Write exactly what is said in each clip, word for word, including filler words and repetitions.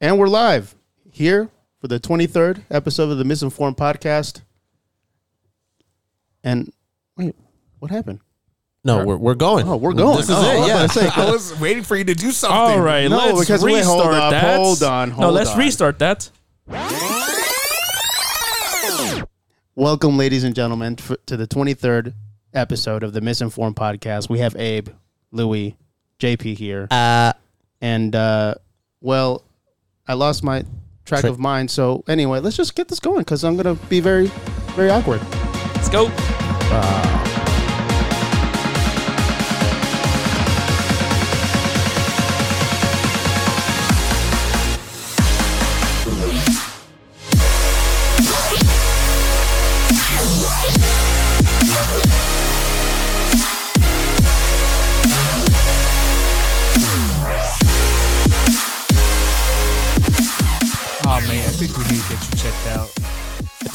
And we're live here for the twenty-third episode of the Misinformed Podcast. And wait, what happened? No, we're we're going. Oh, we're going. This is oh, it. Yeah, I was, say, I was waiting for you to do something. All right, no, let's restart wait, hold up, that. Hold on. Hold no, let's on. restart that. Welcome, ladies and gentlemen, to the twenty-third episode of the Misinformed Podcast. We have Abe, Louis, J P here, uh, and uh, well, I lost my track tri- of mind. So anyway, let's just get this going because I'm gonna be very, very awkward. Let's go. Uh,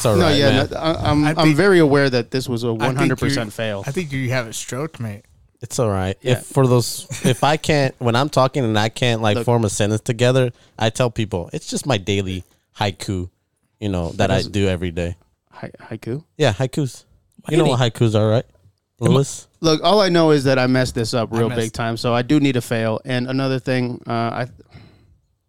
Right. No, yeah, no, I, I'm. Think, I'm very aware that this was a one hundred percent fail. I think you have it stroked, mate. It's all right. Yeah. If for those, if I can't, when I'm talking and I can't like Look, form a sentence together, I tell people it's just my daily haiku, you know, that, that I do every day. Ha- haiku? Yeah, haikus. Why you know he? what haikus are, right, Lewis? Look, all I know is that I messed this up real big time, so I do need a fail. And another thing, uh, I.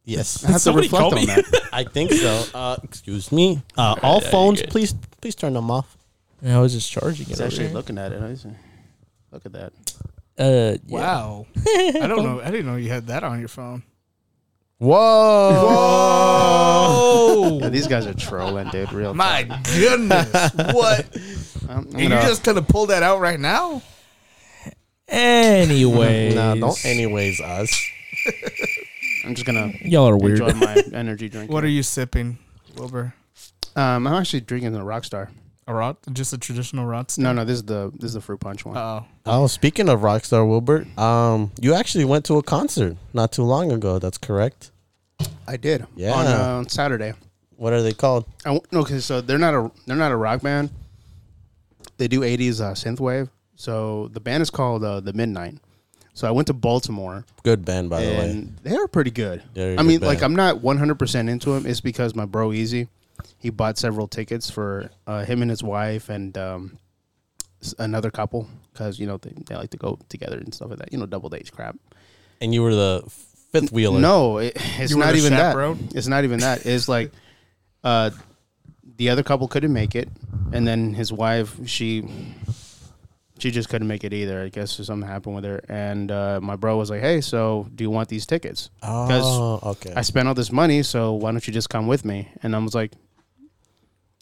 Yes, I have to reflect on that. I think so. Uh, excuse me. Uh, all right, phones, please, please turn them off. Yeah, I was just charging it. It's actually looking at it. I was, look at that. Uh, wow. Yeah. I don't know. I didn't know you had that on your phone. Whoa! Whoa! Yeah, these guys are trolling, dude. Real. My time. goodness, what? I'm, I'm and you just gonna pull that out right now? Anyways, no, nah, don't. Anyways, us. I'm just gonna y'all are weird. Enjoy my energy drink. What are you sipping, Wilbur? Um, I'm actually drinking a Rockstar. A rock, just a traditional Rockstar. No, no, this is the this is the fruit punch one. Oh, oh. Speaking of Rockstar, Wilbur, um, you actually went to a concert not too long ago. That's correct. I did. Yeah, on uh, Saturday. What are they called? I, okay, so they're not a they're not a rock band. They do eighties uh, synthwave. So the band is called uh, The Midnight. So I went to Baltimore. Good band, by the way. And they are pretty good. I mean, like, I'm not one hundred percent into them. It's because my bro, Easy, he bought several tickets for uh, him and his wife and um, another couple. Because, you know, they, they like to go together and stuff like that. You know, double dates crap. And you were the fifth wheeler. No, it, it's not even that. It's not even that. It's like uh, the other couple couldn't make it. And then his wife, she... She just couldn't make it either. I guess something happened with her. And uh, my bro was like, hey, so do you want these tickets? Oh, okay. I spent all this money, so why don't you just come with me? And I was like,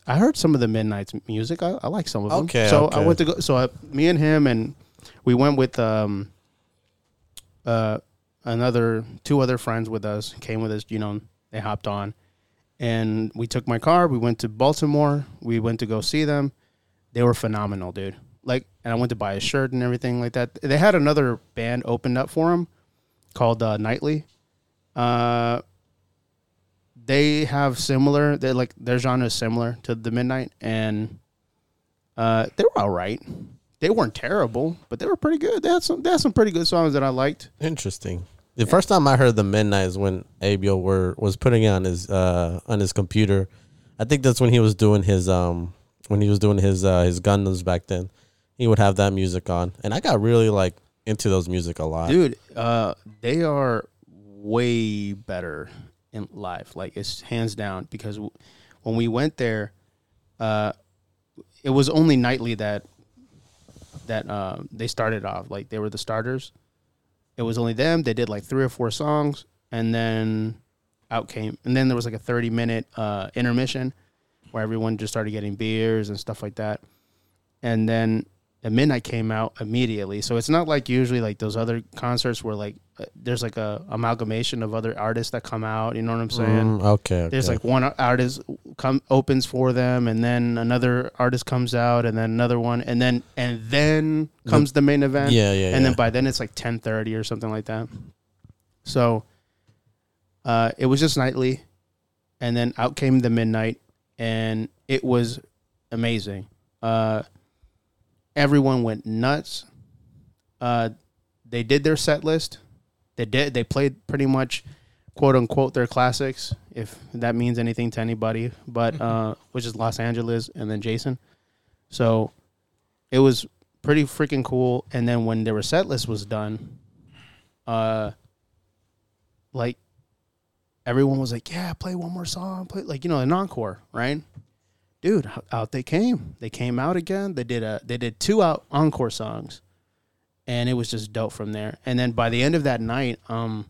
I heard some of the Midnight's music. I, I like some of them. Okay, so okay. I went to go. So I, me and him, and we went with um, uh, another two other friends with us, came with us, you know, they hopped on. And we took my car. We went to Baltimore. We went to go see them. They were phenomenal, dude. Like, and I went to buy a shirt and everything like that. They had another band opened up for them called uh, Nightly. Uh, they have similar, they like their genre is similar to The Midnight, and uh, they were all right. They weren't terrible, but they were pretty good. They had some, they had some pretty good songs that I liked. Interesting. The yeah. first time I heard The Midnight is when Abel were was putting it on his uh, on his computer. I think that's when he was doing his um when he was doing his uh, his Gundams back then. He would have that music on. And I got really, like, into those music a lot. Dude, uh, they are way better in live. Like, it's hands down. Because w- when we went there, uh, it was only Nightly that that uh, they started off. Like, they were the starters. It was only them. They did, like, three or four songs. And then out came. And then there was, like, a thirty-minute uh, intermission where everyone just started getting beers and stuff like that. And then... And Midnight came out immediately. So it's not like usually like those other concerts where like uh, there's like a amalgamation of other artists that come out. You know what I'm saying? Mm, okay, okay. There's like one artist come opens for them and then another artist comes out and then another one. And then and then comes the, the main event. Yeah, yeah, And yeah. then by then it's like ten thirty or something like that. So uh, it was just Nightly. And then out came The Midnight. And it was amazing. Uh Everyone went nuts. Uh, they did their set list. They did. They played pretty much quote unquote their classics, if that means anything to anybody, but uh, which is Los Angeles and then Jason. So it was pretty freaking cool. And then when the reset list was done, uh, like everyone was like, yeah, play one more song, play like, you know, an encore, right? Dude, out they came. They came out again. They did a they did two out encore songs, and it was just dope from there. And then by the end of that night, um,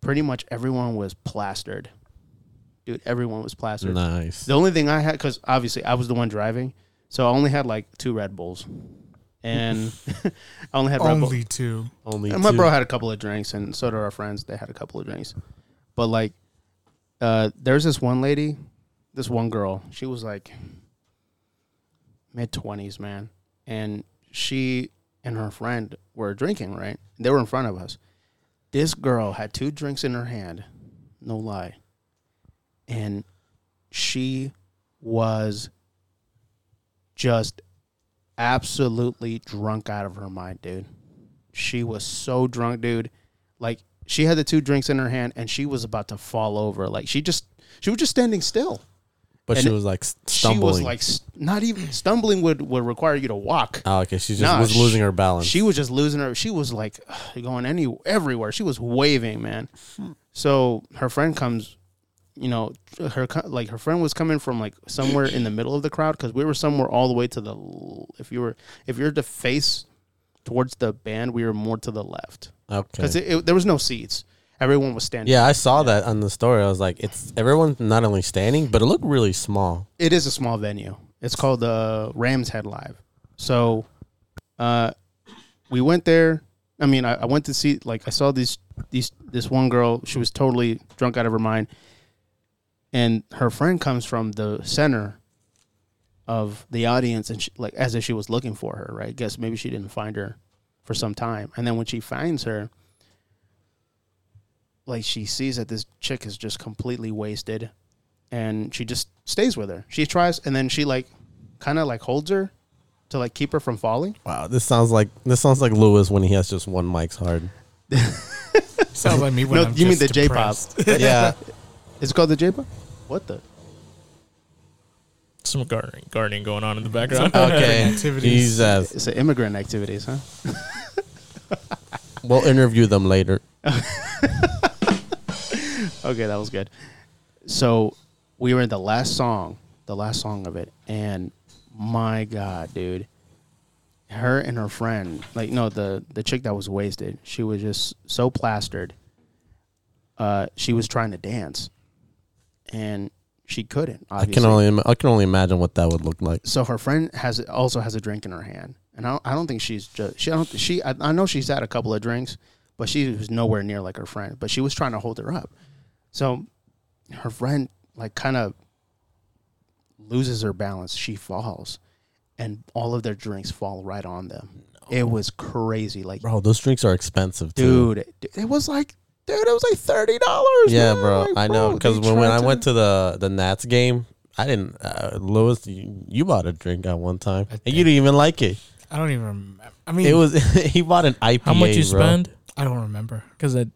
pretty much everyone was plastered. Dude, everyone was plastered. Nice. The only thing I had, because obviously I was the one driving, so I only had like two Red Bulls, and I only had Red Bull. Only two. Only. And my two. bro had a couple of drinks, and so did our friends. They had a couple of drinks, but like, uh, there's this one lady. This one girl, she was like mid-twenties, man. And she and her friend were drinking, right? They were in front of us. This girl had two drinks in her hand, no lie. And she was just absolutely drunk out of her mind, dude. She was so drunk, dude. Like, she had the two drinks in her hand, and she was about to fall over. Like, she just, she was just standing still. But and she was like stumbling. She was like st- not even stumbling would, would require you to walk. Oh, okay. She just nah, was losing she, her balance. She was just losing her. She was like ugh, going any everywhere. She was waving, man. So her friend comes, you know, her like her friend was coming from like somewhere in the middle of the crowd because we were somewhere all the way to the. If you were if you're to face towards the band, we were more to the left. Okay. Because it, it, there was no seats. Everyone was standing. Yeah, I saw that on the story. I was like, it's everyone's not only standing, but it looked really small. It is a small venue. It's called the uh, Rams Head Live. So uh, we went there. I mean, I, I went to see, like, I saw these, these, this one girl. She was totally drunk out of her mind. And her friend comes from the center of the audience, and she, like, as if she was looking for her, right? I guess maybe she didn't find her for some time. And then when she finds her, like, she sees that this chick is just completely wasted, and she just stays with her. She tries, and then she like kind of like holds her to like keep her from falling. Wow, this sounds like this sounds like Lewis when he has just one mic's hard. Sounds like me when no, I'm you just mean the depressed. J-pop? Yeah, it's called the J-pop. What the? Some gardening, gardening going on in the background. Okay, activities. Jesus. It's a immigrant activities, huh? We'll interview them later. Okay, that was good. So we were in the last song, the last song of it, and my God, dude, her and her friend, like, no, the, the chick that was wasted, she was just so plastered. Uh, she was trying to dance, and she couldn't. Obviously. I can only Im- I can only imagine what that would look like. So her friend has also has a drink in her hand, and I don't, I don't think she's just she I don't she I, I know she's had a couple of drinks, but she was nowhere near like her friend. But she was trying to hold her up. So her friend, like, kind of loses her balance. She falls, and all of their drinks fall right on them. No. It was crazy. Like, bro, those drinks are expensive, dude, too. Dude, it was like, dude, it was like thirty dollars. Yeah, man. Bro, like, I know. Because when, when I went to the, the Nats game, I didn't, uh, Louis, you, you bought a drink at one time, and you didn't even like it. I don't even remember. I mean, it was, he bought an I P A, How much you bro. spend? I don't remember. Because I...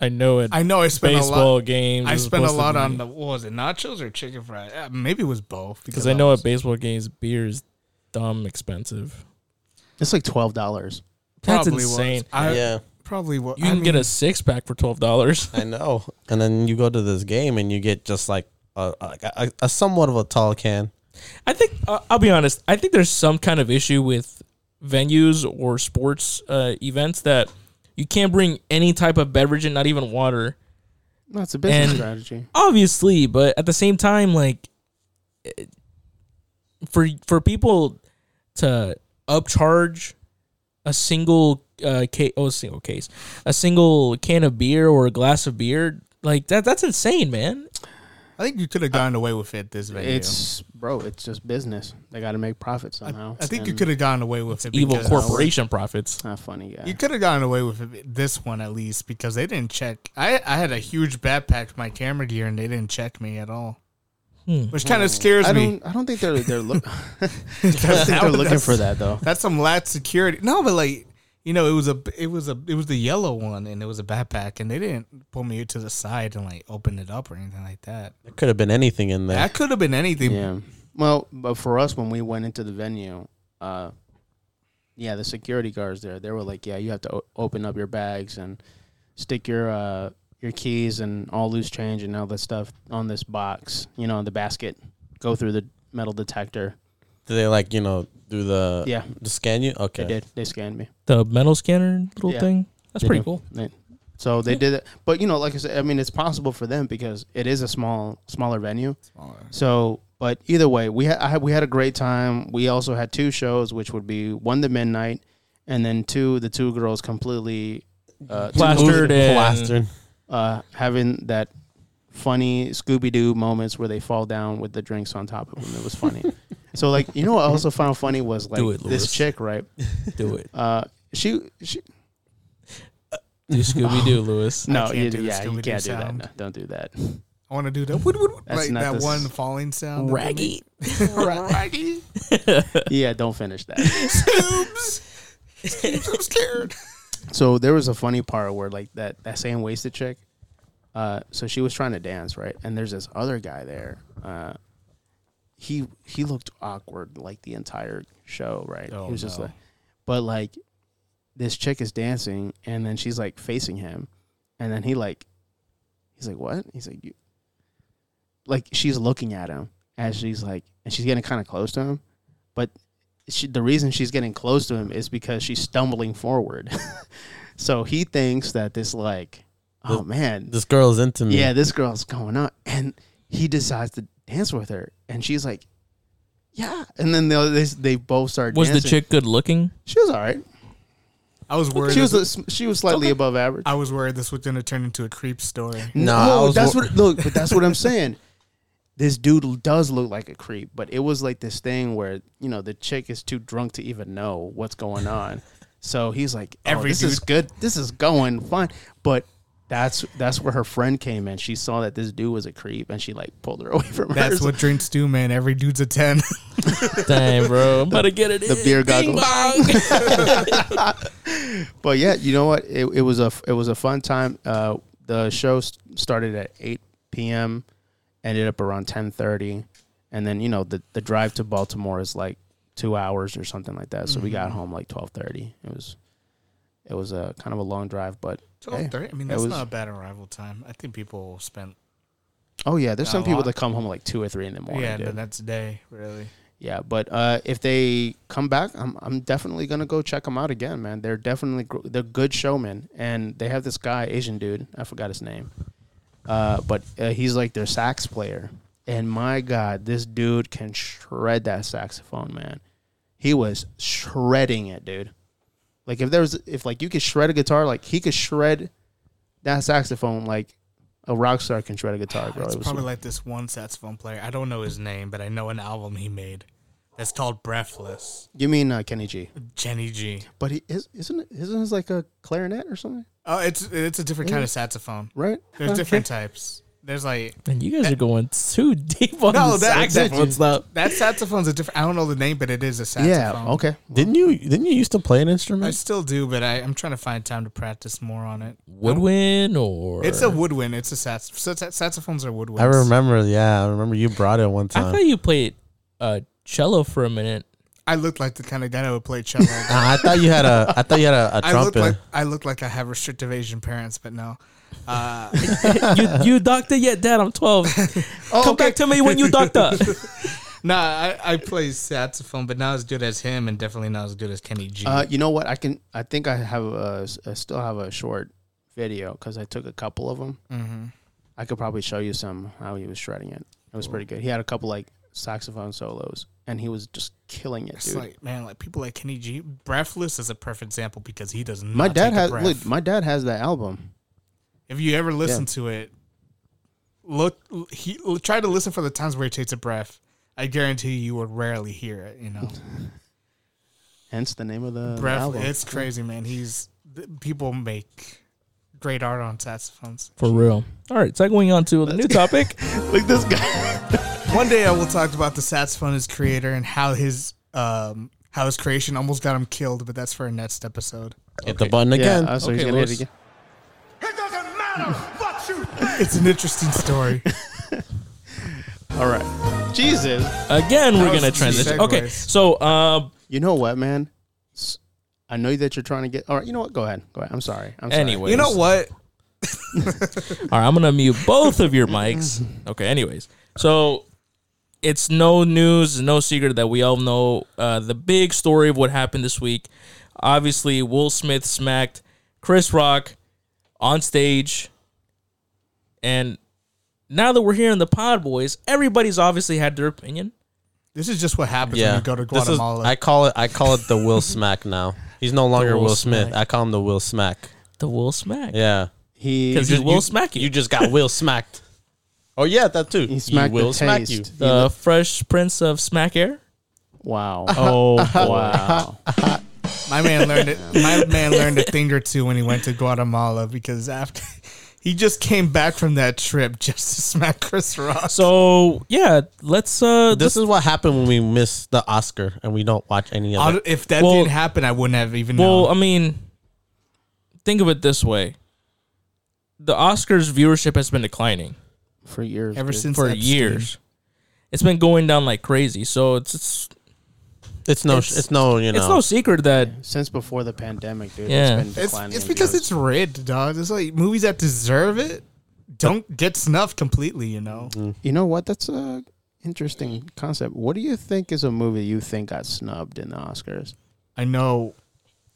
I know it. I know I spent baseball a lot. Games. I spent a lot on the what was it, nachos or chicken fries? Uh, maybe it was both. Because I know at baseball games, beer is dumb expensive. It's like twelve dollars. That's insane. Was. I, yeah, probably. What you I can mean, get a six pack for twelve dollars. I know. And then you go to this game and you get just like a, a, a, a somewhat of a tall can. I think uh, I'll be honest. I think there's some kind of issue with venues or sports uh, events that. You can't bring any type of beverage and not even water. That's no, a business and strategy. Obviously, but at the same time, like, for for people to upcharge a single uh case, oh, single case, a single can of beer or a glass of beer, like that that's insane, man. I think you could have gotten uh, away with it this venue. It's bro, it's just business. They got to make profits somehow. I, I think and you could have gotten away with it. Evil corporation profits. Not funny, guy. You could have gotten away with it, this one at least, because they didn't check. I I had a huge backpack with my camera gear, and they didn't check me at all, hmm. which kind of hmm. scares I me. Don't, I don't think they're they're, look- I don't think they're looking for that though. That's some lax security. No, but like. you know, it was a, it was a, it was the yellow one, and it was a backpack, and they didn't pull me to the side and like open it up or anything like that. There could have been anything in there. That could have been anything. Yeah. Well, but for us, when we went into the venue, uh, yeah, the security guards there, they were like, yeah, you have to o- open up your bags and stick your, uh, your keys and all loose change and all that stuff on this box, you know, in the basket, go through the metal detector. Do they, like, you know, do the... Yeah. The scan you? Okay. They did. They scanned me. The metal scanner little yeah. thing? That's they pretty did. cool. They, so they yeah. did it. But, you know, like I said, I mean, it's possible for them because it is a small, smaller venue. Smaller. So, but either way, we, ha- I had, we had a great time. We also had two shows, which would be one, The Midnight, and then two, the two girls completely... Uh, plastered and... Plastered. Uh, having that funny Scooby-Doo moments where they fall down with the drinks on top of them. It was funny. So, like, you know what I also found funny was, like, it, this chick, right? Do it. Uh, she, she... Do Scooby-Doo, oh, Lewis. No, you, do yeah, you can't sound. do that. No, don't do that. I want to do that. What, what, what, like, that one falling sound. Raggy. Raggy. Yeah, don't finish that. Scoops. Scoops, I'm scared. So there was a funny part where, like, that, that same wasted chick, uh, so she was trying to dance, right? And there's this other guy there. Uh, he he looked awkward, like, the entire show, right? Oh, he was no. just like, but, like, this chick is dancing, and then she's, like, facing him. And then he, like, he's like, what? He's like, you. Like, she's looking at him as she's, like, and she's getting kind of close to him, but. She, the reason she's getting close to him is because she's stumbling forward. So he thinks that this, like, oh, this, man. This girl's into me. Yeah, this girl's going on. And he decides to dance with her. And she's like, yeah. And then they they, they both start was dancing. Was the chick good looking? She was all right. I was worried. She was, was a, she was slightly above average. I was worried this was going to turn into a creep story. No, no that's wor- what, look, but that's what I'm saying. This dude does look like a creep, but it was like this thing where, you know, the chick is too drunk to even know what's going on. So he's like, oh, Every this dude. is good. This is going fine. But that's that's where her friend came in. She saw that this dude was a creep, and she, like, pulled her away from her. That's what drinks do, man. Every dude's a ten. Damn, bro. I'm about to get it the in. The beer goggles. But, yeah, you know what? It, it, was, a, it was a fun time. Uh, the show started at eight p.m., ended up around ten thirty, and then, you know, the, the drive to Baltimore is like two hours or something like that. So mm-hmm. we got home like twelve thirty. It was it was a kind of a long drive, but twelve thirty. Hey, I mean, that's was, not a bad arrival time. I think people spent. Oh yeah, there's some people lot. that come home like two or three in the morning. Yeah, dude. The next day, really. Yeah, but uh, if they come back, I'm I'm definitely gonna go check them out again, man. They're definitely gr- they're good showmen, and they have this guy, Asian dude. I forgot his name. Uh, but uh, he's like their sax player, and my God, this dude can shred that saxophone, man. He was shredding it, dude. Like if there was, if like you could shred a guitar, like he could shred that saxophone, like a rock star can shred a guitar, bro. It's it was probably weird. Like this one saxophone player. I don't know his name, but I know an album he made that's called Breathless. You mean uh, Kenny G? Kenny G. But he is, isn't it, isn't it like a clarinet or something? Oh, it's it's a different yeah. kind of saxophone. Right. There's okay. different types. There's like... And you guys that, are going too deep on no, the that, saxophone stuff. That saxophone's a different... I don't know the name, but it is a saxophone. Yeah, okay. Well, didn't you Didn't you used to play an instrument? I still do, but I, I'm trying to find time to practice more on it. Woodwind or... It's a woodwind. It's a saxophone. Saxophones are woodwinds. I remember, yeah. I remember you brought it one time. I thought you played uh, cello for a minute. I looked like the kind of guy that would play cello. uh, I thought you had a. I thought you had a, a trumpet. I looked like I looked like I have restrictive Asian parents, but no. Uh, you, you doctor yet, Dad? I'm twelve. Oh, Come okay. back to me when you doctor. Nah, I, I play saxophone, but not as good as him, and definitely not as good as Kenny G. Uh, you know what? I can. I think I have. A, I still have a short video because I took a couple of them. Mm-hmm. I could probably show you some how he was shredding it. It was cool. Pretty good. He had a couple like saxophone solos. And he was just killing it, it's dude. Like, man, like people like Kenny G. Breathless is a perfect example because he does not. My dad take has. Look, my dad has that album. If you ever listen yeah. to it, look. He try to listen for the times where he takes a breath. I guarantee you, you would rarely hear it. You know. Hence the name of the breath, album. It's crazy, man. He's people make great art on saxophones for real. All right, so going on to the new topic. Look, this guy. One day I will talk about the saxophone as creator and how his um, how his creation almost got him killed, but that's for our next episode. Hit okay. the button again. Yeah, okay, Lewis. Hit it, again. It doesn't matter what you think. It's an interesting story. All right. Jesus. Again, that we're going to transition. Segues. Okay, so. Um, you know what, man? I know that you're trying to get. All right, you know what? Go ahead. Go ahead. I'm sorry. I'm sorry. Anyways. You know what? All right, I'm going to mute both of your mics. Okay, anyways. So. It's no news, no secret that we all know uh, the big story of what happened this week. Obviously, Will Smith smacked Chris Rock on stage. And now that we're here in the pod, boys, everybody's obviously had their opinion. This is just what happens yeah. when you go to Guatemala. Is, I call it I call it the Will Smack now. He's no longer Will, Will Smith. Smack. I call him the Will Smack. The Will Smack. Yeah. Because he, he will you, smack you. You just got Will Smacked. Oh, yeah, that too. He smacked he will the smack you. The uh, Fresh Prince of Smack Air? Wow. Oh, wow. My man learned it. My man learned a thing or two when he went to Guatemala because after he just came back from that trip just to smack Chris Rock. So, yeah, let's... Uh, this let's, is what happened when we miss the Oscar and we don't watch any of it. If that well, didn't happen, I wouldn't have even well, known. Well, I mean, think of it this way. The Oscars viewership has been declining. For years, ever dude. since for Epstein. years, it's been going down like crazy. So it's it's it's no it's, it's no you know it's no secret that yeah. since before the pandemic, dude. Yeah, it's been declining. It's, it's because it's rigged, dog. It's like movies that deserve it don't get snuffed completely. You know. Mm. You know what? That's a interesting concept. What do you think is a movie you think got snubbed in the Oscars? I know,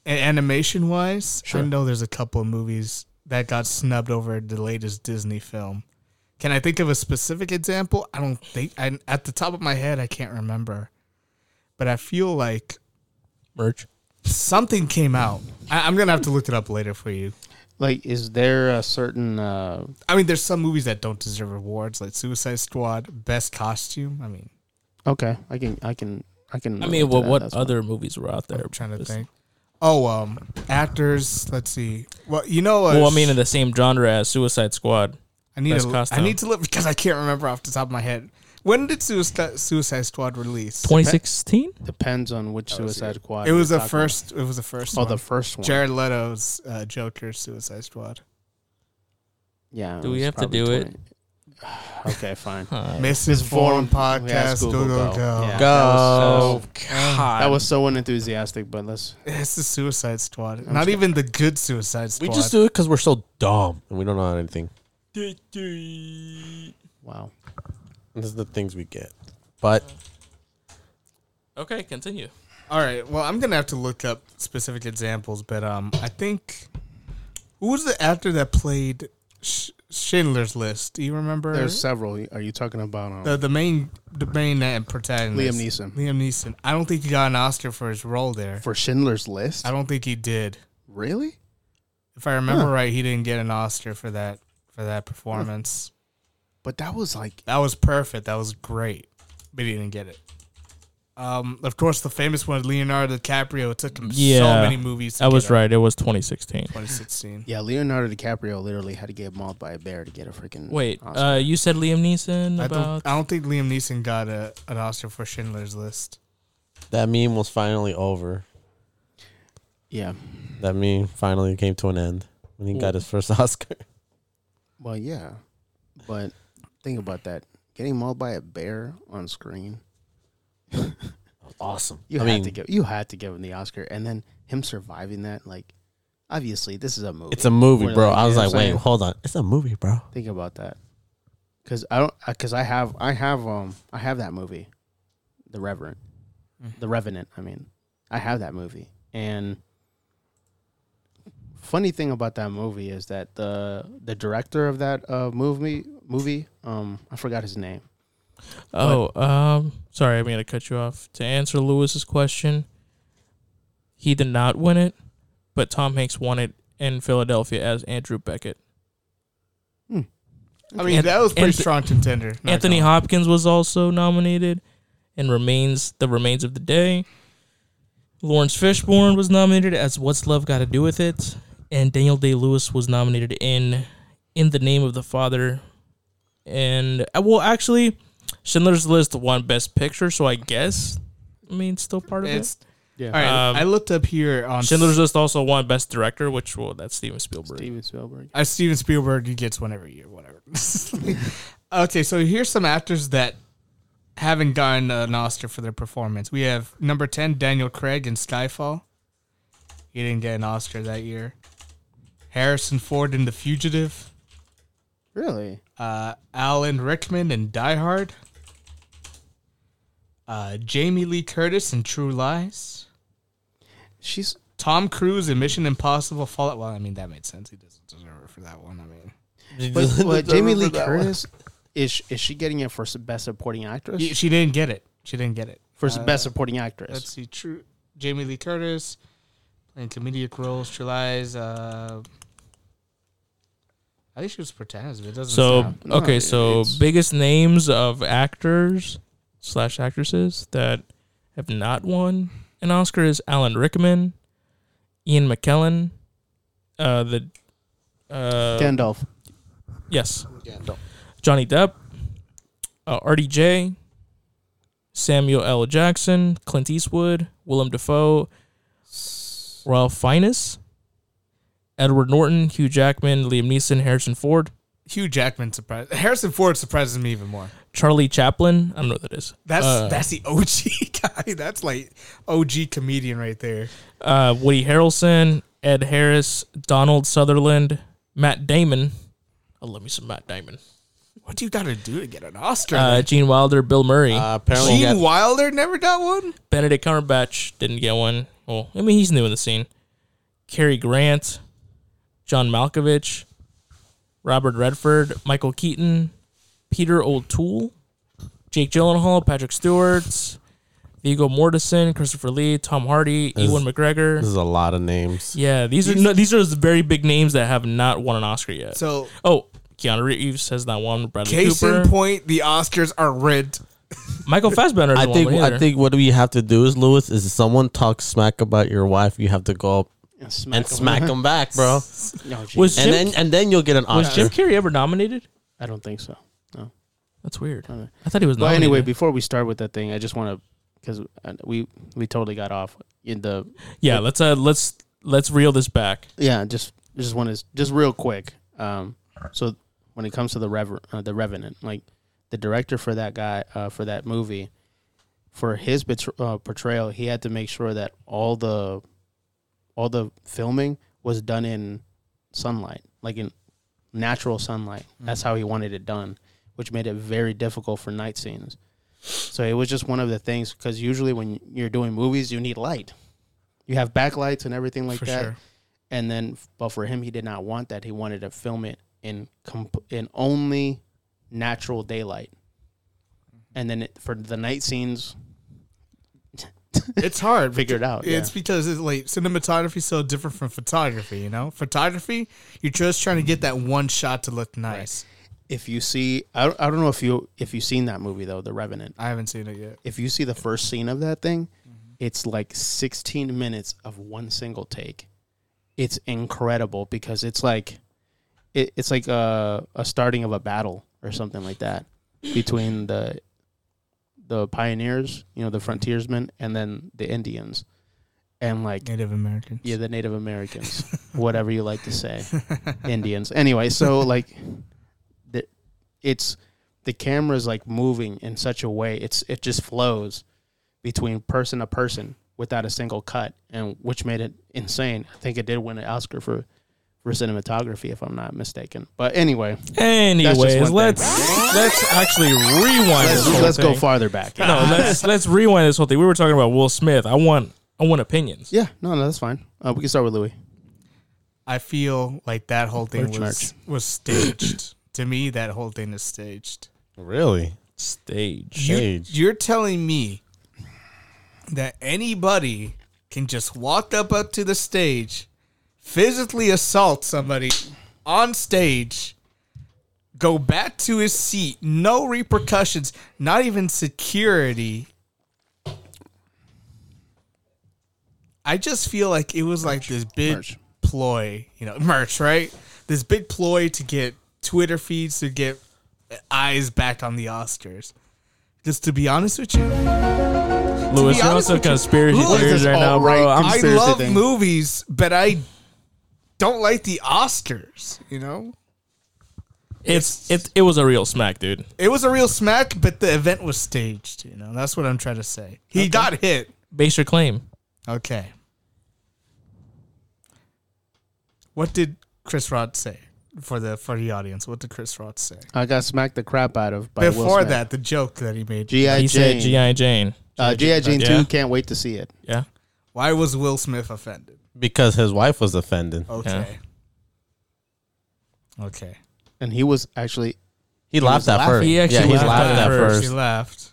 animation wise, sure. I know there's a couple of movies that got snubbed over the latest Disney film. Can I think of a specific example? I don't think... I, at the top of my head, I can't remember. But I feel like... Merch? Something came out. I, I'm going to have to look it up later for you. Like, is there a certain... Uh, I mean, there's some movies that don't deserve awards, like Suicide Squad, Best Costume. I mean... Okay. I can... I can... I can. I mean, well, what other fine. movies were out there? I'm trying to Just, think. Oh, um, actors. Let's see. Well, you know... Uh, well, I mean, in the same genre as Suicide Squad. I need, to, I need to look because I can't remember off the top of my head. When did Suicide, Suicide Squad release? twenty sixteen Depends on which Suicide Squad. It was the first. About. It was the first. Oh, one. the first one. Jared Leto's uh, Joker Suicide Squad. Yeah. Do we have to do twenty it? Okay, fine. Right. Misinformed Podcast. Google, go, go, go. go. Yeah, go. That, was so, God. that was so unenthusiastic, but let's... It's the Suicide Squad. I'm Not scared. even the good Suicide Squad. We just do it because we're so dumb and we don't know anything. Wow. This is the things we get. But okay, continue. All right. Well, I'm going to have to look up specific examples, but um I think who was the actor that played Sh- Schindler's List? Do you remember? There's several. Are you talking about um, the the main the main protagonist? Liam Neeson. Liam Neeson. I don't think he got an Oscar for his role there. For Schindler's List? I don't think he did. Really? If I remember huh. right, he didn't get an Oscar for that. For that performance. But that was like... That was perfect. That was great. But he didn't get it. Um, of course, the famous one, Leonardo DiCaprio. It took him yeah, so many movies to I was out. right. It was twenty sixteen twenty sixteen Yeah, Leonardo DiCaprio literally had to get mauled by a bear to get a freaking Wait, Oscar. Uh, you said Liam Neeson I about... Don't, I don't think Liam Neeson got a, an Oscar for Schindler's List. That meme was finally over. Yeah. That meme finally came to an end when he Ooh. got his first Oscar. Well, yeah, but think about that. Getting mauled by a bear on screen. Awesome. You, I had mean, to give, you had to give him the Oscar, and then him surviving that, like, obviously, this is a movie. It's a movie, More bro. Like, I was like, wait, hold on. It's a movie, bro. Think about that. Because I don't, because I have, I have, um, I have that movie, The Reverend, mm-hmm. The Revenant, I mean. I have that movie, and... Funny thing about that movie is that the the director of that uh, movie movie um I forgot his name. Oh, but, um, sorry, I'm gonna cut you off. To answer Lewis's question, he did not win it, but Tom Hanks won it in Philadelphia as Andrew Beckett. Hmm. I mean, An- that was pretty Anth- strong contender. Anthony Hopkins was also nominated, and remains the remains of the day. Lawrence Fishburne was nominated as What's Love Got to Do with It. And Daniel Day-Lewis was nominated in In the Name of the Father. And, well, actually, Schindler's List won Best Picture, so I guess, I mean, it's still part of it's, it. Yeah. All right. Um, I looked up here on Schindler's List also won Best Director, which well, that's Steven Spielberg. Steven Spielberg. Uh, Steven Spielberg he gets one every year, whatever. Okay, so here's some actors that haven't gotten an Oscar for their performance. We have number ten, Daniel Craig in Skyfall. He didn't get an Oscar that year. Harrison Ford in The Fugitive. Really? Uh, Alan Rickman in Die Hard. Uh, Jamie Lee Curtis in True Lies. She's Tom Cruise in Mission Impossible Fallout. Well, I mean, that made sense. He doesn't deserve it for that one. I mean... But, but Jamie Lee Curtis, is is she getting it for Best Supporting Actress? Yeah, she didn't get it. She didn't get it for uh, Best Supporting Actress. Let's see, true Jamie Lee Curtis playing comedic roles. True Lies. Uh, I think she was pretentious, but it doesn't. So sound. No, okay, it, so biggest names of actors slash actresses that have not won an Oscar is Alan Rickman, Ian McKellen, uh, the uh, Gandalf. Yes. Yeah, Johnny Depp, uh, R D J, Samuel L. Jackson, Clint Eastwood, Willem Dafoe, Ralph Fiennes, Edward Norton, Hugh Jackman, Liam Neeson, Harrison Ford. Hugh Jackman surprised. Harrison Ford surprises me even more. Charlie Chaplin. I don't know what that is. That's uh, that's the O G guy. That's like O G comedian right there. Uh, Woody Harrelson, Ed Harris, Donald Sutherland, Matt Damon. I'll love me some Matt Damon. What do you got to do to get an Oscar? Uh, Gene Wilder, Bill Murray. Uh, apparently Gene Wilder never got one? Benedict Cumberbatch didn't get one. Well, I mean, he's new in the scene. Cary Grant, John Malkovich, Robert Redford, Michael Keaton, Peter O'Toole, Jake Gyllenhaal, Patrick Stewart, Viggo Mortensen, Christopher Lee, Tom Hardy, this Ewan McGregor. This is a lot of names. Yeah, these, these are no, these are very big names that have not won an Oscar yet. So, oh, Keanu Reeves has not won. Bradley case Cooper. In point, the Oscars are rigged. Michael Fassbender. I think. One I think what we have to do is, Lewis, is if someone talks smack about your wife, you have to go up and smack, and him, smack him back, bro. No, was Jim, and then and then you'll get an Oscar. Was Jim Carrey ever nominated? I don't think so. No, that's weird. I, I thought he was. But nominated. Anyway, before we start with that thing, I just want to. Because we, we totally got off in the yeah. Like, let's uh, let's let's reel this back. Yeah, just just one is just real quick. Um, so when it comes to the Rever- uh, the Revenant, like the director for that guy uh, for that movie, for his betr- uh, portrayal, he had to make sure that all the all the filming was done in sunlight, like in natural sunlight. Mm-hmm. That's how he wanted it done, which made it very difficult for night scenes. So it was just one of the things, because usually when you're doing movies, you need light. You have backlights and everything like for that. Sure. And then, but for him, he did not want that. He wanted to film it in comp- in only natural daylight. And then it, for the night scenes, it's hard. Figure it out. It's yeah. because it's like cinematography is so different from photography, you know? Photography, you're just trying to get that one shot to look nice. Right. If you see, I don't, I don't know if you if you've seen that movie though, The Revenant. I haven't seen it yet. If you see the first scene of that thing, mm-hmm. it's like sixteen minutes of one single take. It's incredible because it's like, it, it's like a a starting of a battle or something like that between the the pioneers, you know, the frontiersmen, and then the Indians, and like Native Americans. Yeah, the Native Americans, whatever you like to say, Indians. Anyway, so like. It's the camera's like moving in such a way it's it just flows between person to person without a single cut, and which made it insane. I think it did win an Oscar for, for cinematography, if I'm not mistaken. But anyway, anyways, let's thing. let's actually rewind. Let's, this whole let's thing. go farther back. No, let's let's rewind this whole thing. We were talking about Will Smith. I want I want opinions. Yeah, no, no, that's fine. Uh, we can start with Louis. I feel like that whole thing Birch was March. was staged. To me, that whole thing is staged. Really? Staged. You, you're telling me that anybody can just walk up, up to the stage, physically assault somebody on stage, go back to his seat, no repercussions, not even security. I just feel like it was like this big merch. ploy, you know, merch, right? This big ploy to get Twitter feeds, to get eyes back on the Oscars. Just to be honest with you, Louis, you're also conspiracy theories right now, right. bro. I'm I love thing. movies, but I don't like the Oscars, you know? It's, it's it, it was a real smack, dude. It was a real smack, but the event was staged, you know? That's what I'm trying to say. He okay. got hit. Base your claim. Okay. What did Chris Rock say? For the for the audience, what did Chris Rock say? I got smacked the crap out of by Before Will Smith. that, the joke that he made. G I. He Jane. said G I. Jane. Uh, G I. Jane, Jane two, yeah. Can't wait to see it. Yeah. Why was Will Smith offended? Because his wife was offended. Okay. Yeah. Okay. And he was actually... He, he laughed at first. He actually yeah, he laughed, laughed at first. He laughed.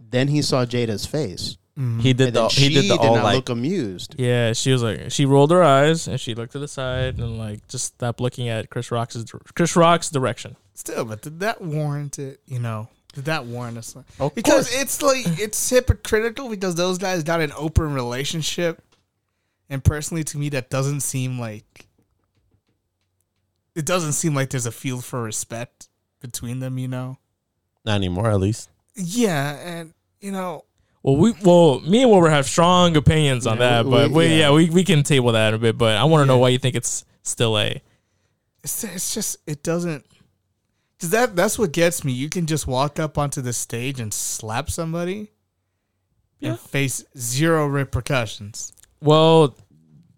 Then he saw Jada's face. Mm-hmm. He did and the he did the all did not like, look amused. Yeah, she was like she rolled her eyes and she looked to the side and like just stopped looking at Chris Rock's Chris Rock's direction. Still, but did that warrant it? You know, did that warrant us? Of because course. It's like it's hypocritical because those guys got an open relationship, and personally, to me, that doesn't seem like it doesn't seem like there's a field for respect between them. You know, not anymore, at least. Yeah, and you know. Well, we well, me and Wilbur have strong opinions on yeah, that, we, but we, yeah, yeah we, we can table that a bit. But I want to yeah. know why you think it's still a. It's, it's just it doesn't, because that that's what gets me. You can just walk up onto the stage and slap somebody, yeah. and face zero repercussions. Well,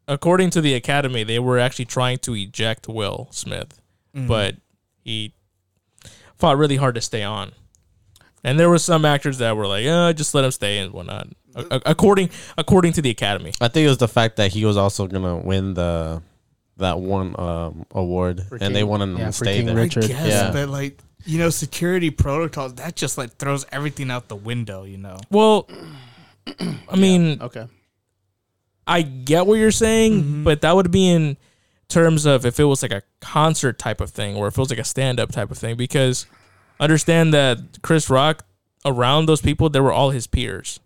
according to the Academy, they were actually trying to eject Will Smith, mm-hmm. but he fought really hard to stay on. And there were some actors that were like, "Oh, just let him stay and whatnot." A- according, according to the Academy, I think it was the fact that he was also gonna win the that one um, award, for and King, they wanted him yeah, to stay King there. Richard. I guess, yeah, but like you know, security protocols that just like throws everything out the window. You know. Well, I mean, yeah, okay, I get what you're saying, mm-hmm. but that would be in terms of if it was like a concert type of thing, or if it was like a stand-up type of thing, because. Understand that Chris Rock around those people, they were all his peers.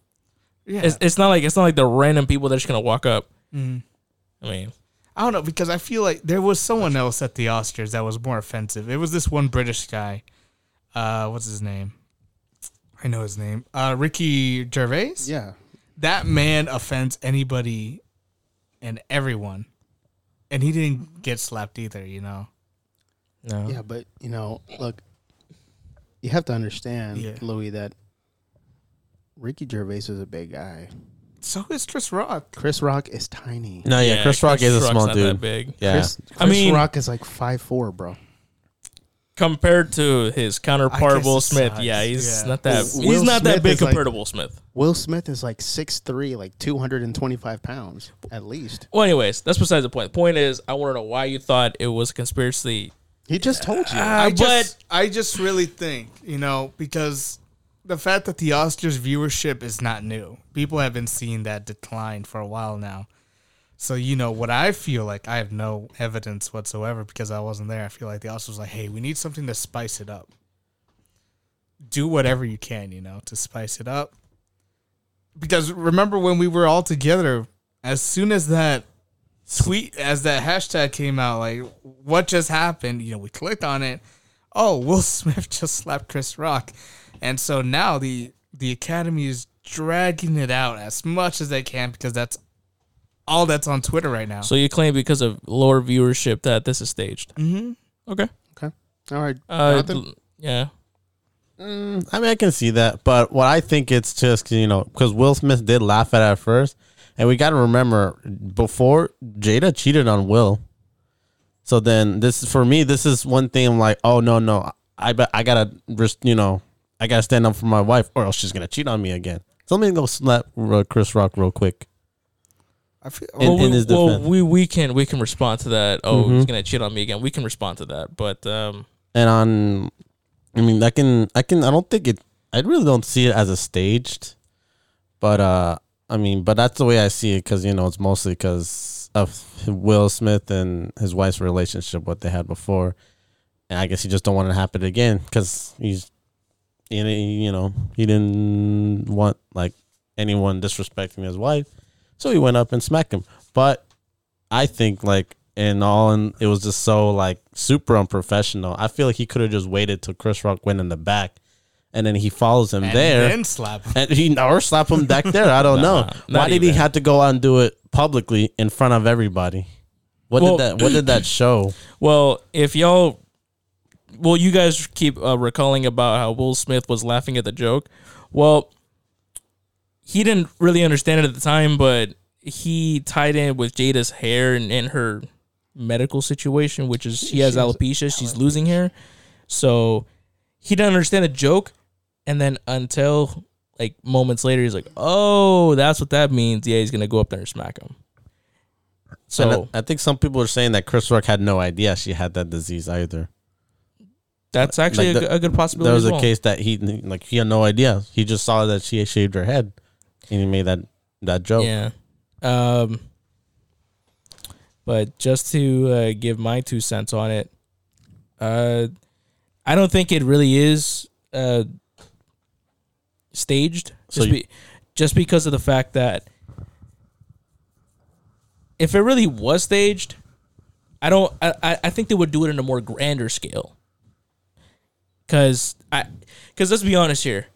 Yeah, it's, it's not like it's not like the random people that's just gonna walk up. Mm. I mean, I don't know because I feel like there was someone else at the Oscars that was more offensive. It was this one British guy. Uh, what's his name? I know his name. Uh, Ricky Gervais. Yeah, that man offends anybody and everyone, and he didn't get slapped either. You know. No. Yeah, but you know, look. You have to understand, yeah. Louis, that Ricky Gervais is a big guy. So is Chris Rock. Chris Rock is tiny. No, yeah, yeah Chris Rock Chris is a Rock's small not dude. That big. Yeah, Chris, Chris I mean, Rock is like five foot four, bro. Compared to his counterpart Will Smith, sucks. yeah, he's yeah. not that. Will he's not Smith that big compared like, to Will Smith. Will Smith is like six three, like two hundred twenty-five pounds at least. Well, anyways, that's besides the point. The point is, I want to know why you thought it was conspiracy. He just told you. Uh, I just, but I just really think, you know, because the fact that the Oscars viewership is not new. People have been seeing that decline for a while now. So, you know, what I feel like, I have no evidence whatsoever because I wasn't there. I feel like the Oscars was like, hey, we need something to spice it up. Do whatever you can, you know, to spice it up. Because remember when we were all together, as soon as that tweet as that hashtag came out, like what just happened? You know, we clicked on it. Oh, Will Smith just slapped Chris Rock, and so now the the Academy is dragging it out as much as they can because that's all that's on Twitter right now. So you claim because of lower viewership that this is staged? Mm-hmm. Okay. Okay. All right. Uh, yeah. Mm, I mean, I can see that, but what I think it's just you know because Will Smith did laugh at it at first. And we got to remember, before, Jada cheated on Will. So then, this for me, this is one thing I'm like, oh, no, no. I I got to, you know, I got to stand up for my wife or else she's going to cheat on me again. So let me go slap Chris Rock real quick. I feel, in, well, in his well we, we, can, we can respond to that. Oh, mm-hmm. he's going to cheat on me again. We can respond to that. But, um. And on, I mean, I can, I can, I don't think it, I really don't see it as a staged. But, uh. I mean, but that's the way I see it because, you know, it's mostly because of Will Smith and his wife's relationship, what they had before. And I guess he just don't want it to happen again because he's, you know, he didn't want, like, anyone disrespecting his wife. So he went up and smacked him. But I think, like, in all, in, it was just so, like, super unprofessional. I feel like he could have just waited till Chris Rock went in the back and then he follows him and there and slap him. And he, or slap him back there. I don't nah, know. Why did even. he have to go out and do it publicly in front of everybody? What well, did that? What did that show? Well, if y'all, well, you guys keep uh, recalling about how Will Smith was laughing at the joke. Well, he didn't really understand it at the time, but he tied in with Jada's hair and, and her medical situation, which is she has she alopecia, alopecia. She's losing hair. So he didn't understand the joke. And then until like moments later, he's like, oh, that's what that means. Yeah, he's going to go up there and smack him. So I, I think some people are saying that Chris Rock had no idea she had that disease either. That's actually like a, the, a good possibility. There was as well. a case that he like he had no idea. He just saw that she shaved her head and he made that, that joke. Yeah. Um, but just to uh, give my two cents on it, uh, I don't think it really is uh, staged. So just, you- be, just because of the fact that if it really was staged, I don't. I, I think they would do it in a more grander scale. Cause I, cause let's be honest here.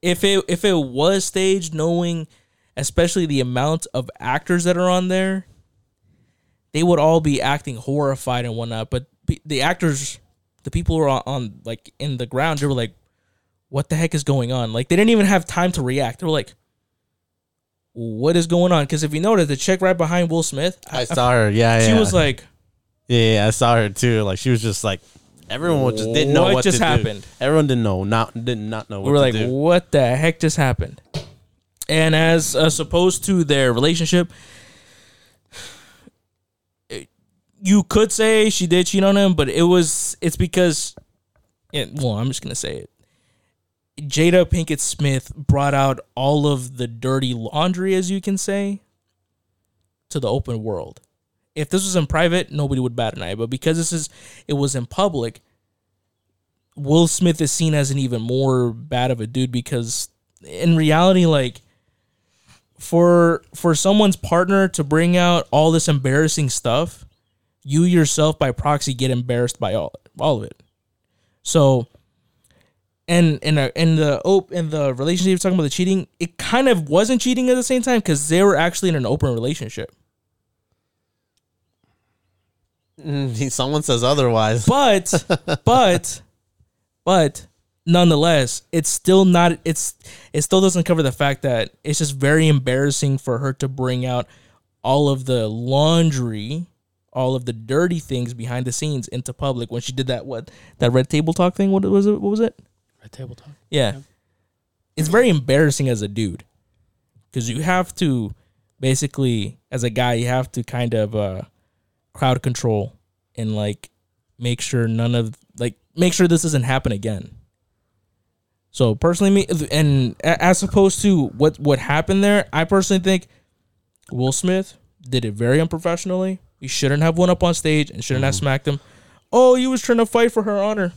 If it if it was staged, knowing. Especially the amount of actors that are on there, they would all be acting horrified and whatnot. But the actors, the people who are on like in the ground, they were like, "What the heck is going on?" Like they didn't even have time to react. They were like, "What is going on?" Because if you notice, the chick right behind Will Smith, I, I saw her. Yeah, she yeah. was like, "Yeah, I saw her too." Like she was just like, everyone was just didn't know what, what just to happened. Do. Everyone didn't know, not did not know. What we were to like, do. "What the heck just happened?" And as uh, opposed to their relationship, it, you could say she did cheat on him, but it was, it's because, it, well, I'm just going to say it. Jada Pinkett Smith brought out all of the dirty laundry, as you can say, to the open world. If this was in private, nobody would bat an eye. But because this is, it was in public, Will Smith is seen as an even more bad of a dude because in reality, like, For for someone's partner to bring out all this embarrassing stuff, you yourself by proxy get embarrassed by all all of it. So, and in a, in the op in the relationship you're talking about the cheating, it kind of wasn't cheating at the same time because they were actually in an open relationship. Someone says otherwise, but but but. Nonetheless, it's still not. It's it still doesn't cover the fact that it's just very embarrassing for her to bring out all of the laundry, all of the dirty things behind the scenes into public when she did that. What that Red Table Talk thing? What was it? What was it? Red Table Talk. Yeah, yeah. It's very embarrassing as a dude because you have to basically, as a guy, you have to kind of uh, crowd control and like make sure none of like make sure this doesn't happen again. So personally, me and as opposed to what, what happened there, I personally think Will Smith did it very unprofessionally. He shouldn't have went up on stage and shouldn't mm. have smacked him. Oh, he was trying to fight for her honor.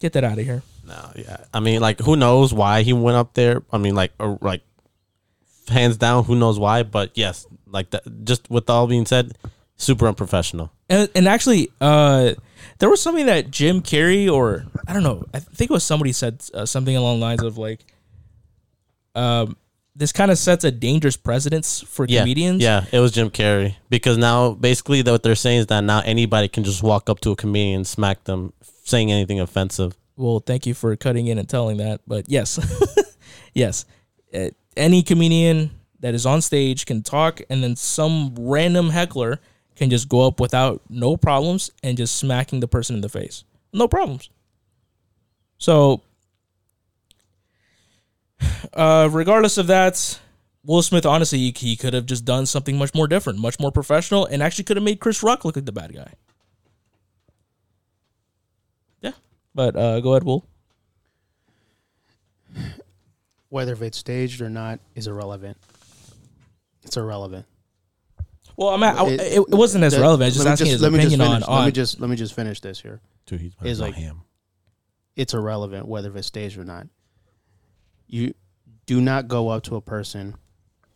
Get that out of here. No, yeah, I mean, like, who knows why he went up there? I mean, like, or, like, hands down, who knows why? But yes, like that. Just with all being said, super unprofessional. And and actually, uh, there was something that Jim Carrey or I don't know, I think it was somebody said uh, something along the lines of like, um, this kind of sets a dangerous precedence for yeah, comedians. Yeah, it was Jim Carrey because now basically what they're saying is that now anybody can just walk up to a comedian and smack them, saying anything offensive. Well, thank you for cutting in and telling that, but yes, yes, uh, any comedian that is on stage can talk, and then some random heckler can just go up without no problems and just smacking the person in the face. No problems. So, uh, regardless of that, Will Smith, honestly, he, he could have just done something much more different, much more professional, and actually could have made Chris Rock look like the bad guy. Yeah. But uh, go ahead, Will. Whether if it's staged or not is irrelevant. It's irrelevant. Well, I'm at, it, I, it wasn't as that, relevant. I was just asking just, his opinion on, on... Let me just let me just finish this here. Dude, he's it's like, him. It's irrelevant whether it's staged or not. You do not go up to a person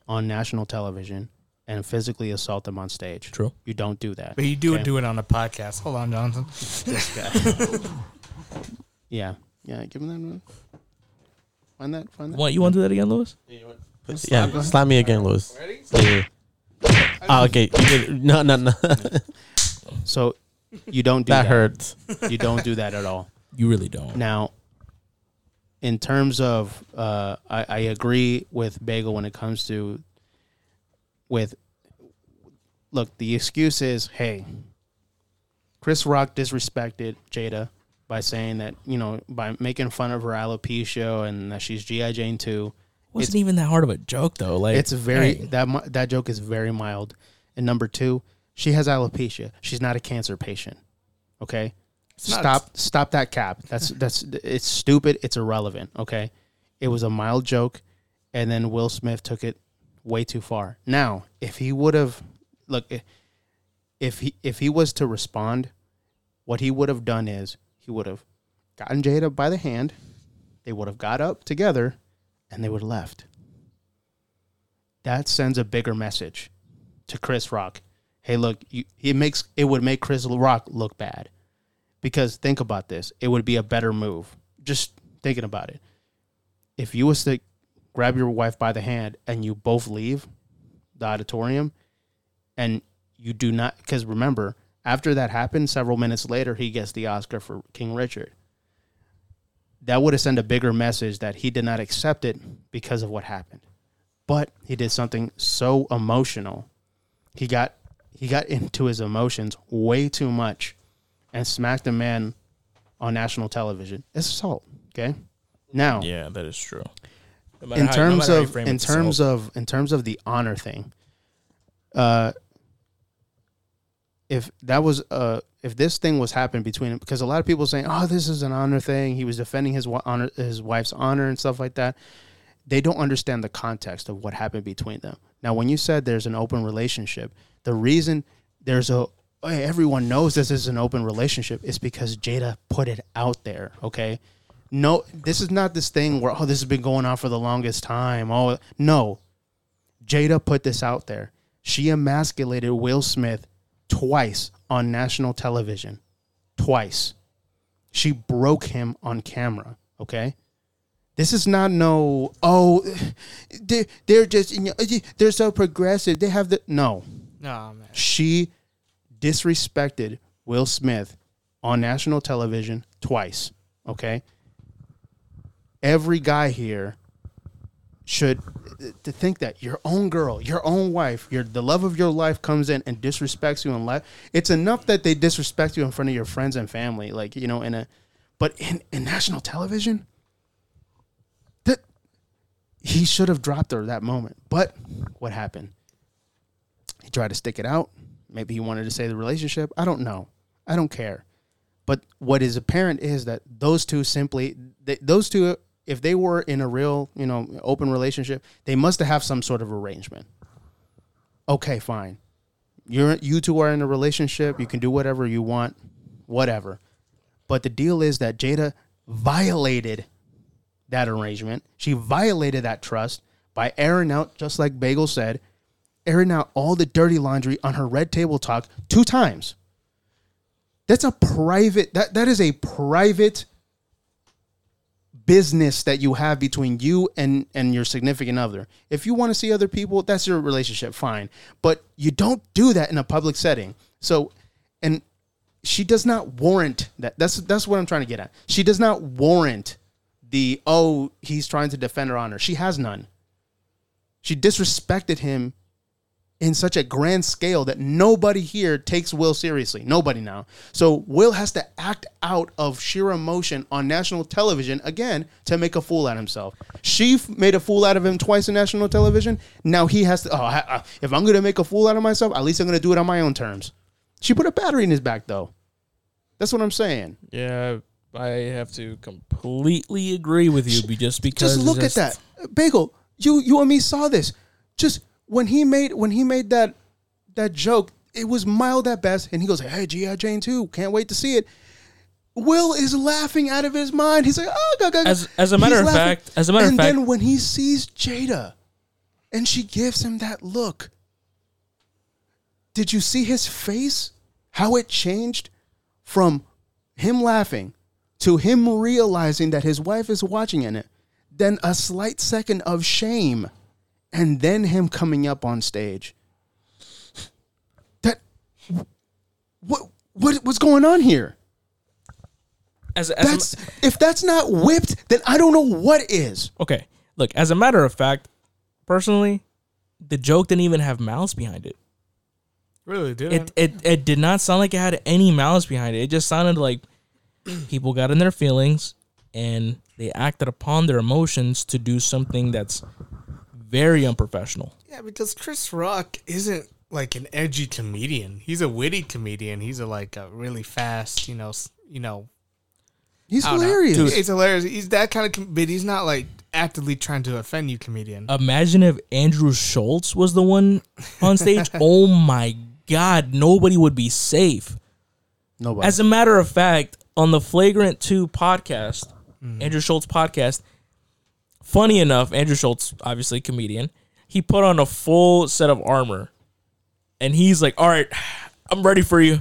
on national television and physically assault them on stage. True. You don't do that. But you do okay? do it on a podcast. Hold on, Johnson. This guy. Yeah. Yeah, give him that one. Find that, find that. What, you want to do that again, Louis? Yeah, you want to slap, yeah, slap me again, Louis. Ready? Yeah. Oh, okay. You did, no, no, no. So, you don't do that. That hurts. You don't do that at all. You really don't. Now, in terms of, uh, I, I agree with Bagel when it comes to, with, look, the excuse is, hey, Chris Rock disrespected Jada by saying that, you know, by making fun of her alopecia and that she's G I. Jane too. It wasn't even that hard of a joke, though. Like, it's very, dang. that that joke is very mild. And number two, she has alopecia. She's not a cancer patient. Okay? Stop not, stop that cap. That's that's it's stupid. It's irrelevant. Okay, it was a mild joke, and then Will Smith took it way too far. Now, if he would have look, if he if he was to respond, what he would have done is he would have gotten Jada by the hand. They would have got up together, and they would have left. That sends a bigger message to Chris Rock. Hey, look, you, he makes it would make Chris Rock look bad. Because think about this. It would be a better move. Just thinking about it. If you was to grab your wife by the hand and you both leave the auditorium and you do not... Because remember, after that happened, several minutes later, he gets the Oscar for King Richard. That would have sent a bigger message that he did not accept it because of what happened. But he did something so emotional. He got he got into his emotions way too much. And smacked a man on national television. It's assault, okay? Now, yeah, that is true. No in terms how, no of, in terms assault. of, in terms of the honor thing, uh, if that was, uh, if this thing was happened between, because a lot of people are saying, "Oh, this is an honor thing." He was defending his wa- honor, his wife's honor, and stuff like that. They don't understand the context of what happened between them. Now, when you said there's an open relationship, the reason there's a everyone knows this is an open relationship. It's because Jada put it out there, okay? No, this is not this thing where, oh, this has been going on for the longest time. Oh, no. Jada put this out there. She emasculated Will Smith twice on national television. Twice. She broke him on camera, okay? This is not no, oh, they're, they're just, they're so progressive. They have the, no. No, man. She disrespected Will Smith on national television twice, okay? Every guy here should to think that your own girl, your own wife, your the love of your life comes in and disrespects you in life. It's enough that they disrespect you in front of your friends and family, like, you know, in a but in, in national television, that he should have dropped her that moment. But what happened? He tried to stick it out. Maybe he wanted to say the relationship. I don't know. I don't care. But what is apparent is that those two simply, they, those two, if they were in a real, you know, open relationship, they must have some sort of arrangement. Okay, fine. You're, you two are in a relationship. You can do whatever you want, whatever. But the deal is that Jada violated that arrangement. She violated that trust by airing out, just like Bagel said, airing out all the dirty laundry on her Red Table Talk two times. That's a private, that, that is a private business that you have between you and, and your significant other. If you want to see other people, that's your relationship, fine. But you don't do that in a public setting. So, and she does not warrant that. That's, that's what I'm trying to get at. She does not warrant the, oh, he's trying to defend her honor. She has none. She disrespected him in such a grand scale that nobody here takes Will seriously. Nobody now. So Will has to act out of sheer emotion on national television again to make a fool out of himself. She f- made a fool out of him twice on national television. Now he has to, oh, I, I, if I'm going to make a fool out of myself, at least I'm going to do it on my own terms. She put a battery in his back, though. That's what I'm saying. Yeah, I have to completely agree with you she, just because. Just look just... at that. Bagel, you, you and me saw this. Just... When he made when he made that that joke, it was mild at best, and he goes, "Hey, G I. Jane too, can't wait to see it." Will is laughing out of his mind. He's like, "Oh, go, go, go." As, as a matter He's of laughing. fact, as a matter and of fact, and then when he sees Jada, and she gives him that look, did you see his face? How it changed from him laughing to him realizing that his wife is watching it, then a slight second of shame, and then him coming up on stage. That what what what's going on here? As, as that's, a, if that's not whipped, then I don't know what is. Okay, look, as a matter of fact, personally, the joke didn't even have malice behind it. Really didn't. It, it it did not sound like it had any malice behind it. It just sounded like people got in their feelings and they acted upon their emotions to do something that's very unprofessional. Yeah, because Chris Rock isn't like an edgy comedian. He's a witty comedian. He's a like a really fast, you know, you know. He's hilarious. Dude, he's hilarious. He's that kind of, com- but he's not like actively trying to offend you, comedian. Imagine if Andrew Schultz was the one on stage. Oh my God, nobody would be safe. Nobody. As a matter of fact, on the Flagrant two podcast, mm-hmm. Andrew Schultz podcast. Funny enough, Andrew Schultz, obviously comedian, he put on a full set of armor, and he's like, "All right, I'm ready for you,"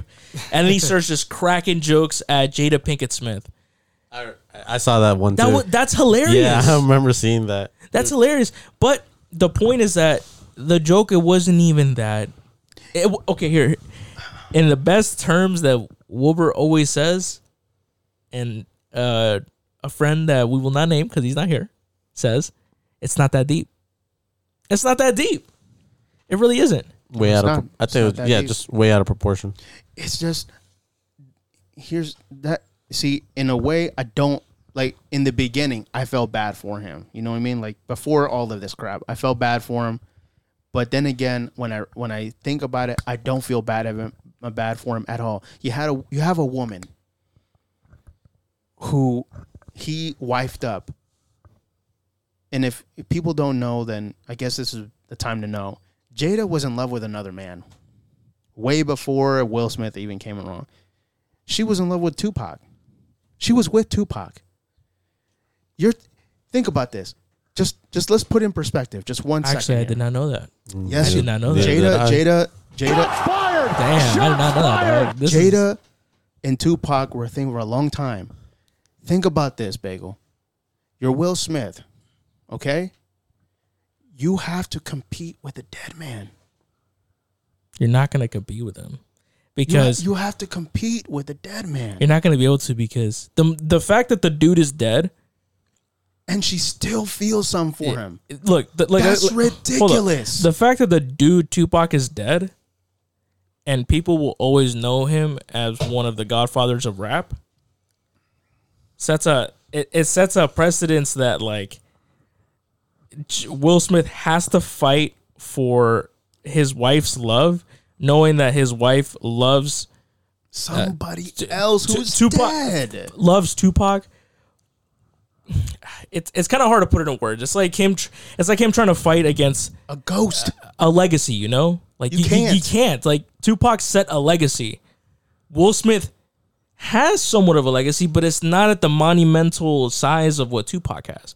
and then he starts just cracking jokes at Jada Pinkett Smith. I, I saw that one that too. Was, that's hilarious. Yeah, I remember seeing that. That's hilarious. But the point is that the joke, it wasn't even that. It, okay, here. In the best terms that Wilbur always says, and uh, a friend that we will not name because he's not here, says, it's not that deep. It's not that deep. It really isn't. Way out of, I think, yeah, just way out of proportion. It's just, here's that. See, in a way, I don't, like, in the beginning, I felt bad for him. You know what I mean? Like, before all of this crap, I felt bad for him. But then again, when I when I think about it, I don't feel bad of him, bad for him at all. You had a you have a woman who he wifed up. And if people don't know, then I guess this is the time to know. Jada was in love with another man way before Will Smith even came along. She was in love with Tupac. She was with Tupac. You're think about this. Just just let's put in perspective. Just one Actually, second. Actually, I did not know that. Yes, I did not know that. Jada, Jada, Jada. Shots fired! Damn, Shots I did not know that. Bro. Jada is... and Tupac were a thing for a long time. Think about this, Bagel. You're Will Smith, okay? You have to compete with a dead man. You're not going to compete with him. Because you have, you have to compete with a dead man. You're not going to be able to because the the fact that the dude is dead, and she still feels some for it, him. It, look, the, like, that's I, ridiculous. The fact that the dude Tupac is dead, and people will always know him as one of the godfathers of rap, sets a it, it sets a precedence that like Will Smith has to fight for his wife's love. Knowing that his wife loves somebody uh, else who's Tupac, dead, loves Tupac. It's it's kind of hard to put it in words. It's like him. It's like him trying to fight against a ghost, a, a legacy. You know, like you, you can't. You, you can't. Like Tupac set a legacy. Will Smith has somewhat of a legacy, but it's not at the monumental size of what Tupac has.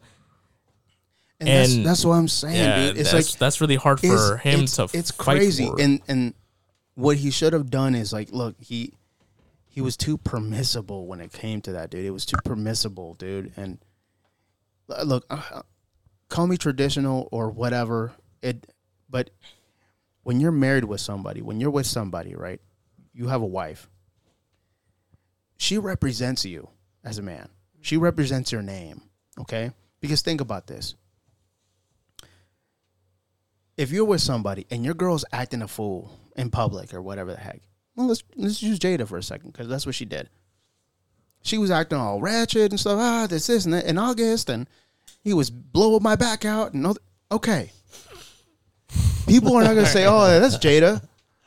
And, and that's, that's what I'm saying. Yeah, dude. It's that's, like that's really hard for him it's, to. It's fight crazy, for. and and. What he should have done is like, look, he he was too permissible when it came to that, dude. It was too permissible, dude. And look, uh, call me traditional or whatever. It, but when you're married with somebody, when you're with somebody, right? You have a wife. She represents you as a man. She represents your name, okay? Because think about this. If you're with somebody and your girl's acting a fool in public or whatever the heck, well, let's let's use Jada for a second because that's what she did. She was acting all ratchet and stuff. Ah, this, this, and that in August, and he was blowing my back out. And all th- okay, people are not gonna say, "Oh, that's Jada."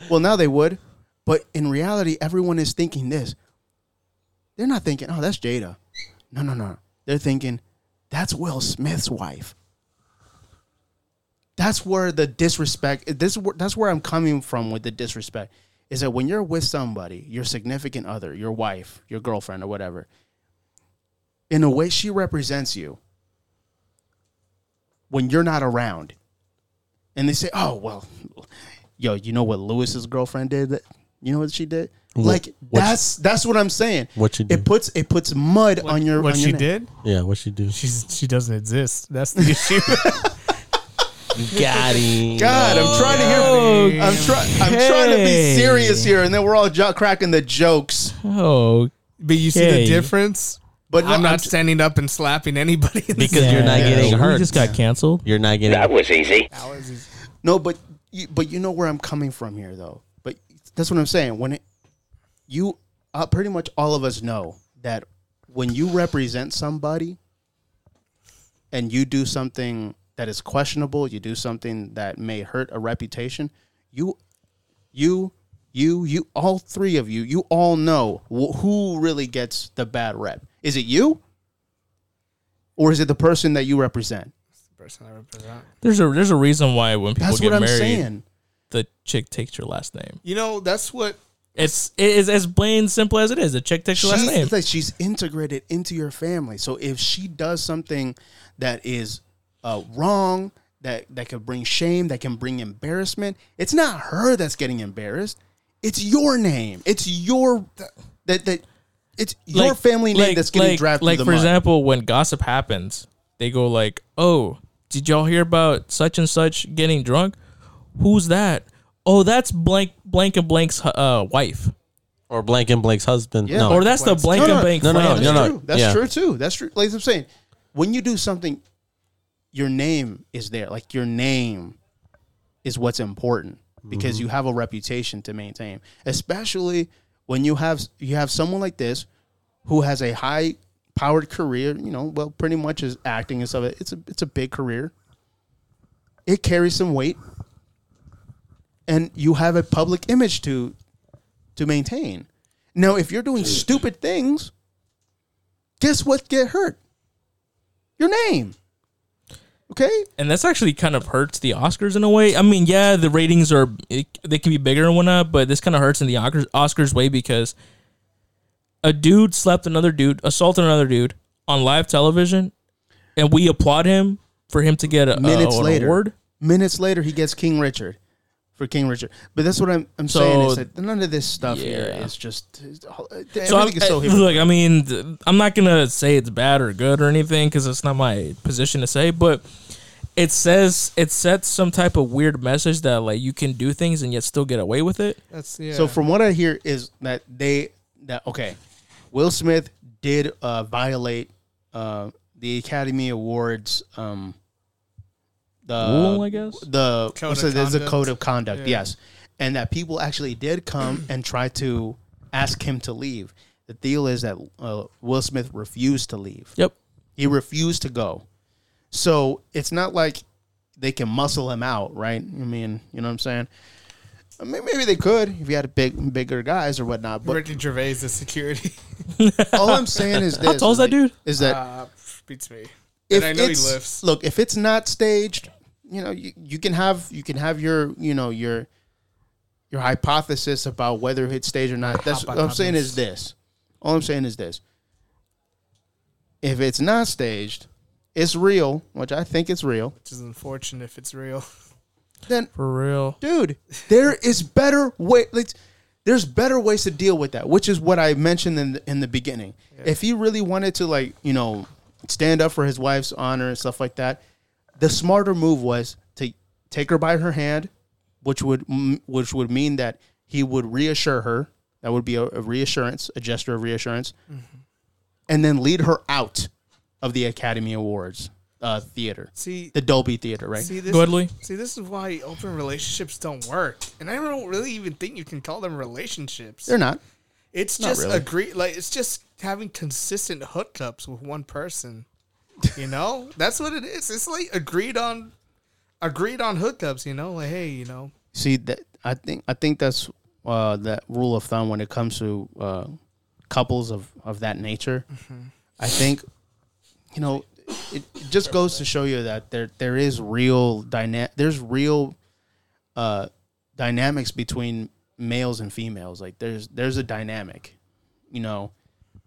Well, now they would, but in reality, everyone is thinking this. They're not thinking, "Oh, that's Jada." No, no, no. They're thinking, "That's Will Smith's wife." That's where the disrespect, this that's where I'm coming from with the disrespect, is that when you're with somebody, your significant other, your wife, your girlfriend or whatever, in a way she represents you when you're not around. And they say, oh, well, yo, you know what Lewis's girlfriend did? You know what she did? What, like that's she, that's what I'm saying. What she did? It puts it puts mud what, on your. What on your she neck. Did? Yeah, what she did? She's she doesn't exist. That's the issue. Got him. God, I'm trying oh, to hear. I'm trying. I'm hey. trying to be serious here, and then we're all jo- cracking the jokes. Oh, but you okay. see the difference. But I'm no, not I'm t- standing up and slapping anybody because yeah. you're not yeah. getting hurt. You just got canceled. You're not getting. That was easy. That was easy. No, but you, but you know where I'm coming from here, though. But that's what I'm saying. When it, you uh, pretty much all of us know that when you represent somebody and you do something that is questionable, you do something that may hurt a reputation, you, you, you, you, all three of you, you all know wh- who really gets the bad rep. Is it you, or is it the person that you represent? It's the person I represent. There's a there's a reason why when people that's get what married, I'm saying. The chick takes your last name. You know, that's what it's it's as plain simple as it is. The chick takes your last name. It's like she's integrated into your family. So if she does something that is Uh, wrong, that, that could bring shame, that can bring embarrassment. It's not her that's getting embarrassed. It's your name. It's your that that it's like, your family name like, that's getting like, dragged. Like through the for mud. Example, when gossip happens, they go like, "Oh, did y'all hear about such and such getting drunk? Who's that? Oh, that's blank blank and blank's uh, wife." Or blank and blank's husband. Yeah, no. Or that's blank's. The blank no, no, and blank's no, no, no, no, no, no. That's yeah. true too. That's true. Like I'm saying, when you do something, your name is there. Like your name is what's important because mm-hmm. you have a reputation to maintain, especially when you have you have someone like this who has a high powered career, you know, well, pretty much is acting and stuff. It's a it's a big career. It carries some weight. And you have a public image to to maintain. Now, if you're doing stupid things, guess what get hurt? Your name. Okay, and that's actually kind of hurts the Oscars in a way. I mean, yeah, the ratings are it, they can be bigger and whatnot, but this kind of hurts in the Oscars, Oscars way because a dude slapped another dude, assaulted another dude on live television, and we applaud him for him to get a, minutes uh, an later, award. Minutes later, he gets King Richard for King Richard. But that's what I'm, I'm so, saying is that none of this stuff yeah. here is just. So I'm, is so I, look, I mean, I'm not gonna say it's bad or good or anything because it's not my position to say, but. It says it sets some type of weird message that like you can do things and yet still get away with it. That's yeah. So from what I hear is that they that okay, Will Smith did uh, violate uh, the Academy Awards. Um, the rule, I guess the code so there's a code of conduct. Yeah. Yes, and that people actually did come and try to ask him to leave. The deal is that uh, Will Smith refused to leave. Yep, he refused to go. So it's not like they can muscle him out, right? I mean, you know what I'm saying? I mean, maybe they could if you had a big, bigger guys or whatnot. But Ricky Gervais is security. All I'm saying is this. How tall is that dude? Is that uh, beats me? And I know he lifts. Look, if it's not staged, you know, you, you can have you can have your you know your your hypothesis about whether it's staged or not. That's what I'm saying is this. All I'm saying is this. If it's not staged. It's real, which I think it's real. Which is unfortunate if it's real. Then for real, dude, there is better way. Like, there's better ways to deal with that, which is what I mentioned in the, in the beginning. Yeah. If he really wanted to, like you know, stand up for his wife's honor and stuff like that, the smarter move was to take her by her hand, which would which would mean that he would reassure her. That would be a, a reassurance, a gesture of reassurance, mm-hmm. and then lead her out. Of the Academy Awards uh, theater. See, the Dolby Theater, right? See this, is, see, this is why open relationships don't work. And I don't really even think you can call them relationships. They're not. It's not just really. agree, like it's just having consistent hookups with one person. You know? That's what it is. It's like agreed on agreed on hookups, you know? Like, hey, you know. See, that I think I think that's uh, that rule of thumb when it comes to uh, couples of, of that nature. Mm-hmm. I think You know, it, it just goes to show you that there there is real dyna- There's real uh, dynamics between males and females. Like there's there's a dynamic, you know,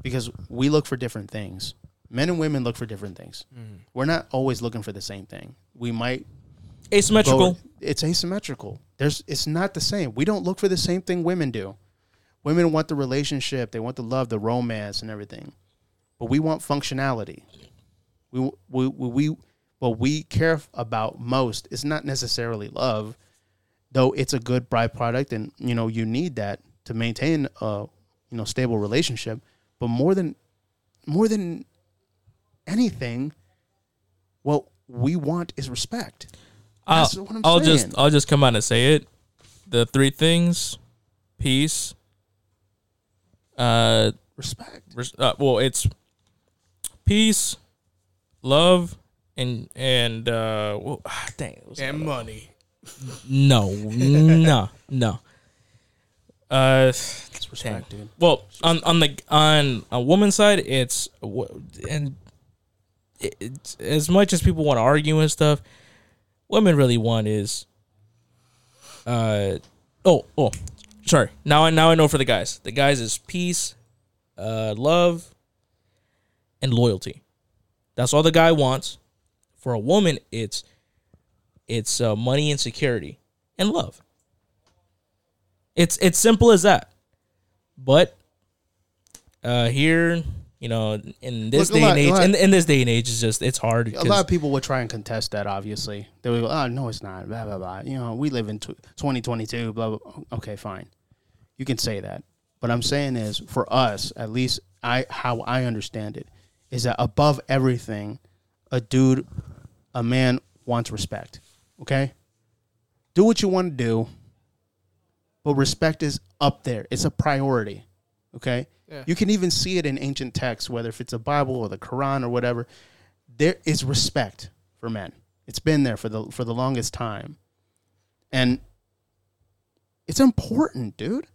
because we look for different things. Men and women look for different things. Mm-hmm. We're not always looking for the same thing. We might asymmetrical. It's asymmetrical. There's, it's not the same. We don't look for the same thing women do. Women want the relationship. They want the love, the romance, and everything. But we want functionality. We we we, we what we care about most is not necessarily love, though it's a good byproduct, and you know you need that to maintain a you know stable relationship. But more than more than anything, what we want is respect. That's I'll, what I'm I'll saying. just I'll just come out and say it. The three things: peace. Uh, respect. Res- uh, well, it's peace, love, and and uh, well, dang, and money. No, no, no. Uh, it's respect, dude. Well, on on the on a woman's side, it's and it's, as much as people want to argue and stuff, women really want is. Uh oh oh. Sorry. Now I now I know for the guys. The guys is peace, uh, love, and loyalty. That's all the guy wants. For a woman, it's it's uh, money and security and love. It's it's simple as that. But uh, here, you know, in this Look, day lot, and age, in, in this day and age, it's just it's hard. A lot of people would try and contest that. Obviously, they would go, "Oh no, it's not." Blah blah blah. You know, we live in twenty twenty-two. Blah blah. Okay, fine. You can say that. What I'm saying is, for us, at least I how I understand it, is that above everything, a dude, a man wants respect. Okay? Do what you want to do, but respect is up there. It's a priority. Okay? Yeah. You can even see it in ancient texts, whether if it's the Bible or the Quran or whatever. There is respect for men. It's been there for the for the longest time. And it's important, dude.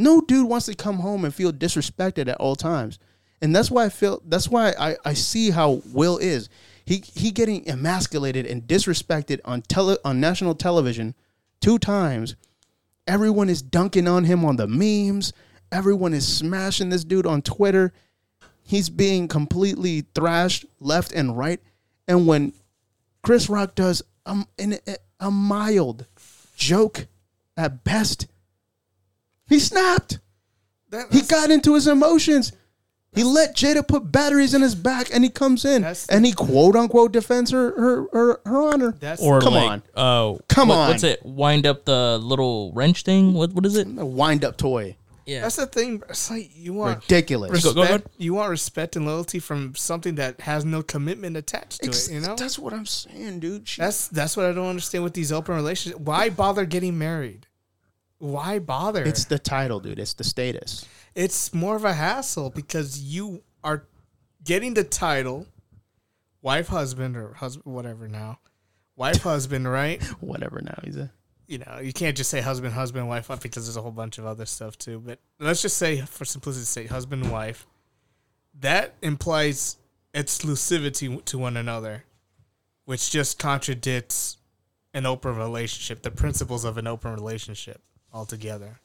No dude wants to come home and feel disrespected at all times. And that's why I feel that's why I, I see how Will is. He he getting emasculated and disrespected on tele, on national television two times. Everyone is dunking on him on the memes. Everyone is smashing this dude on Twitter. He's being completely thrashed left and right. And when Chris Rock does a, a mild joke at best, he snapped. That, he got into his emotions. He let Jada put batteries in his back, and he comes in and he quote unquote defends her her her, her honor. That's, or come like, on, oh, come what, on. What's it? Wind up the little wrench thing. What what is it? A wind up toy. Yeah, that's the thing. It's like you want ridiculous. Respect, go, go, go. You want respect and loyalty from something that has no commitment attached to Ex- it. You know, that's what I'm saying, dude. Jeez. That's that's what I don't understand with these open relationships. Why bother getting married? Why bother? It's the title, dude. It's the status. It's more of a hassle because you are getting the title, wife, husband, or husband, whatever now. Wife, husband, right? Whatever now. He's a. You know, you can't just say husband, husband, wife, wife because there's a whole bunch of other stuff too. But let's just say, for simplicity's sake, husband, wife. That implies exclusivity to one another, which just contradicts an open relationship, the principles of an open relationship altogether.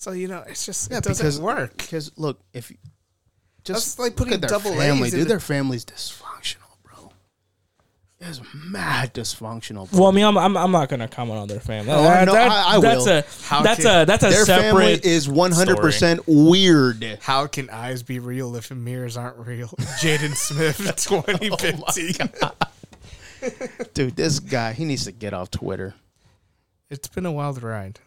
So, you know, it's just, yeah, it doesn't because, work. Because, look, if you just like putting their double family, A's dude, their family's dysfunctional, bro. It's mad dysfunctional, bro. Well, I mean, I'm, I'm, I'm not going to comment on their family. No, that, no, that, I, I that's will. A, How that's can, a, that's a their separate family is one hundred percent story. Weird. How can eyes be real if mirrors aren't real? Jaden Smith, twenty fifteen. Oh dude, this guy, he needs to get off Twitter. It's been a wild ride.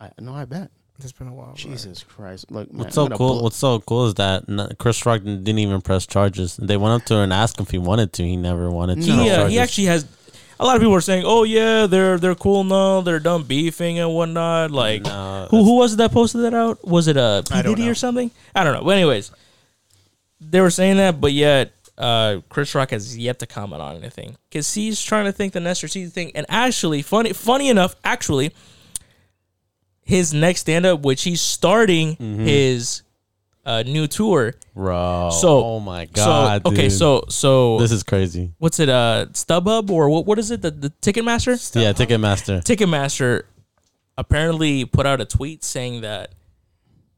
I, no, I bet. It's been a while. Jesus ride. Christ! Look, man, what's so cool? Blow. What's so cool is that Chris Rock didn't even press charges. They went up to her and asked him if he wanted to. He never wanted to. No. Yeah, he actually has. A lot of people are saying, "Oh yeah, they're they're cool now. They're done beefing and whatnot." Like, no, who who was it that posted that out? Was it a P Diddy or something? I don't know. But anyways, they were saying that, but yet uh, Chris Rock has yet to comment on anything because he's trying to think the Nestor C thing. And actually, funny funny enough, actually. His next stand-up, which he's starting mm-hmm. his uh, new tour, bro. So, oh my god! So, okay, dude. so so this is crazy. What's it? Uh, StubHub or what? What is it? The, the Ticketmaster? StubHub? Yeah, Ticketmaster. Ticketmaster apparently put out a tweet saying that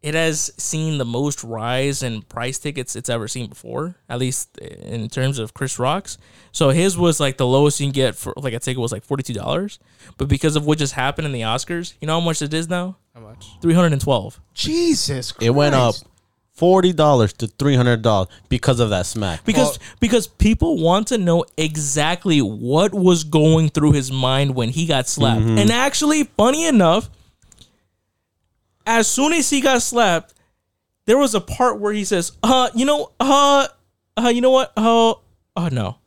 it has seen the most rise in price tickets it's ever seen before, at least in terms of Chris Rock's. So his was like the lowest you can get for like a ticket was like forty-two dollars. But because of what just happened in the Oscars, you know how much it is now? How much? three hundred twelve dollars. Jesus Christ. It went up forty dollars to three hundred dollars because of that smack. Because well, because people want to know exactly what was going through his mind when he got slapped. Mm-hmm. And actually, funny enough, as soon as he got slapped, there was a part where he says, uh, you know, uh, uh, you know what? Uh, oh, no.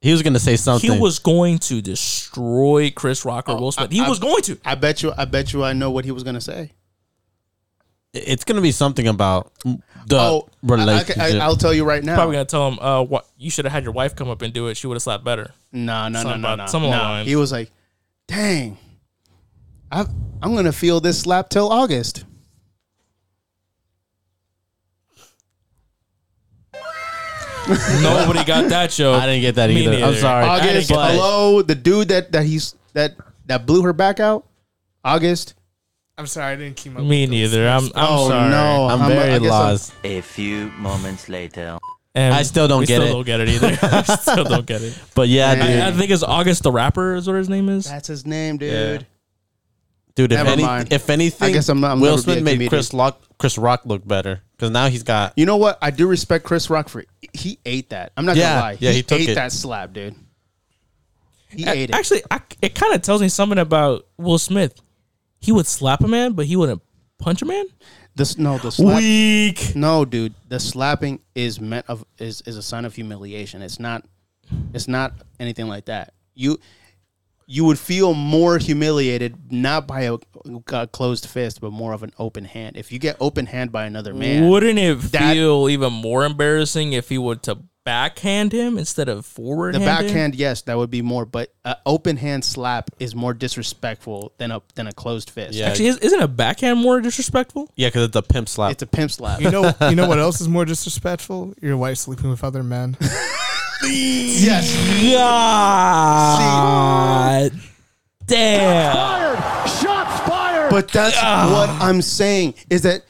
He was going to say something. He was going to destroy Chris Rock or oh, Will Smith. He I, was I, going to. I bet you, I bet you I know what he was going to say. It's going to be something about the oh, relationship. I, I, I'll tell you right now. Probably going to tell him, uh, what, you should have had your wife come up and do it. She would have slapped better. No, no, something no, no, about, no, no. He was like, dang. I've, I'm going to feel this slap till August. Nobody got that joke. I didn't get that either. either. I'm sorry. August, hello, the dude that that he's that that blew her back out. August. I'm sorry, I didn't keep up with me neither. I'm, I'm oh, sorry. No, I'm, I'm very lost. I'm, a few moments later. And I still don't get still it. Don't get it either. I still don't get it. But yeah, dude. I, I think it's August the Rapper is what his name is. That's his name, dude. Yeah. Dude, if, any, if anything, I guess I'm not, I'm Will Smith made Chris Rock, Chris Rock look better because now he's got. You know what? I do respect Chris Rock for he ate that. I'm not yeah, gonna lie. Yeah, he, he took ate it. that slap, dude. He I, ate it. Actually, I, it kind of tells me something about Will Smith. He would slap a man, but he wouldn't punch a man. This no, the slap, weak. No, dude, the slapping is meant of is, is a sign of humiliation. It's not. It's not anything like that. You. You would feel more humiliated, not by a, a closed fist, but more of an open hand. If you get open hand by another man, wouldn't it that, feel even more embarrassing if he were to backhand him instead of forward? The backhand, him? Yes, that would be more. But an open hand slap is more disrespectful than a than a closed fist. Yeah. Actually, isn't a backhand more disrespectful? Yeah, because it's a pimp slap. It's a pimp slap. You know, you know what else is more disrespectful? Your wife sleeping with other men. Yes. God. See. Damn. Shots fired. Shots fired. But that's Ugh. what I'm saying is that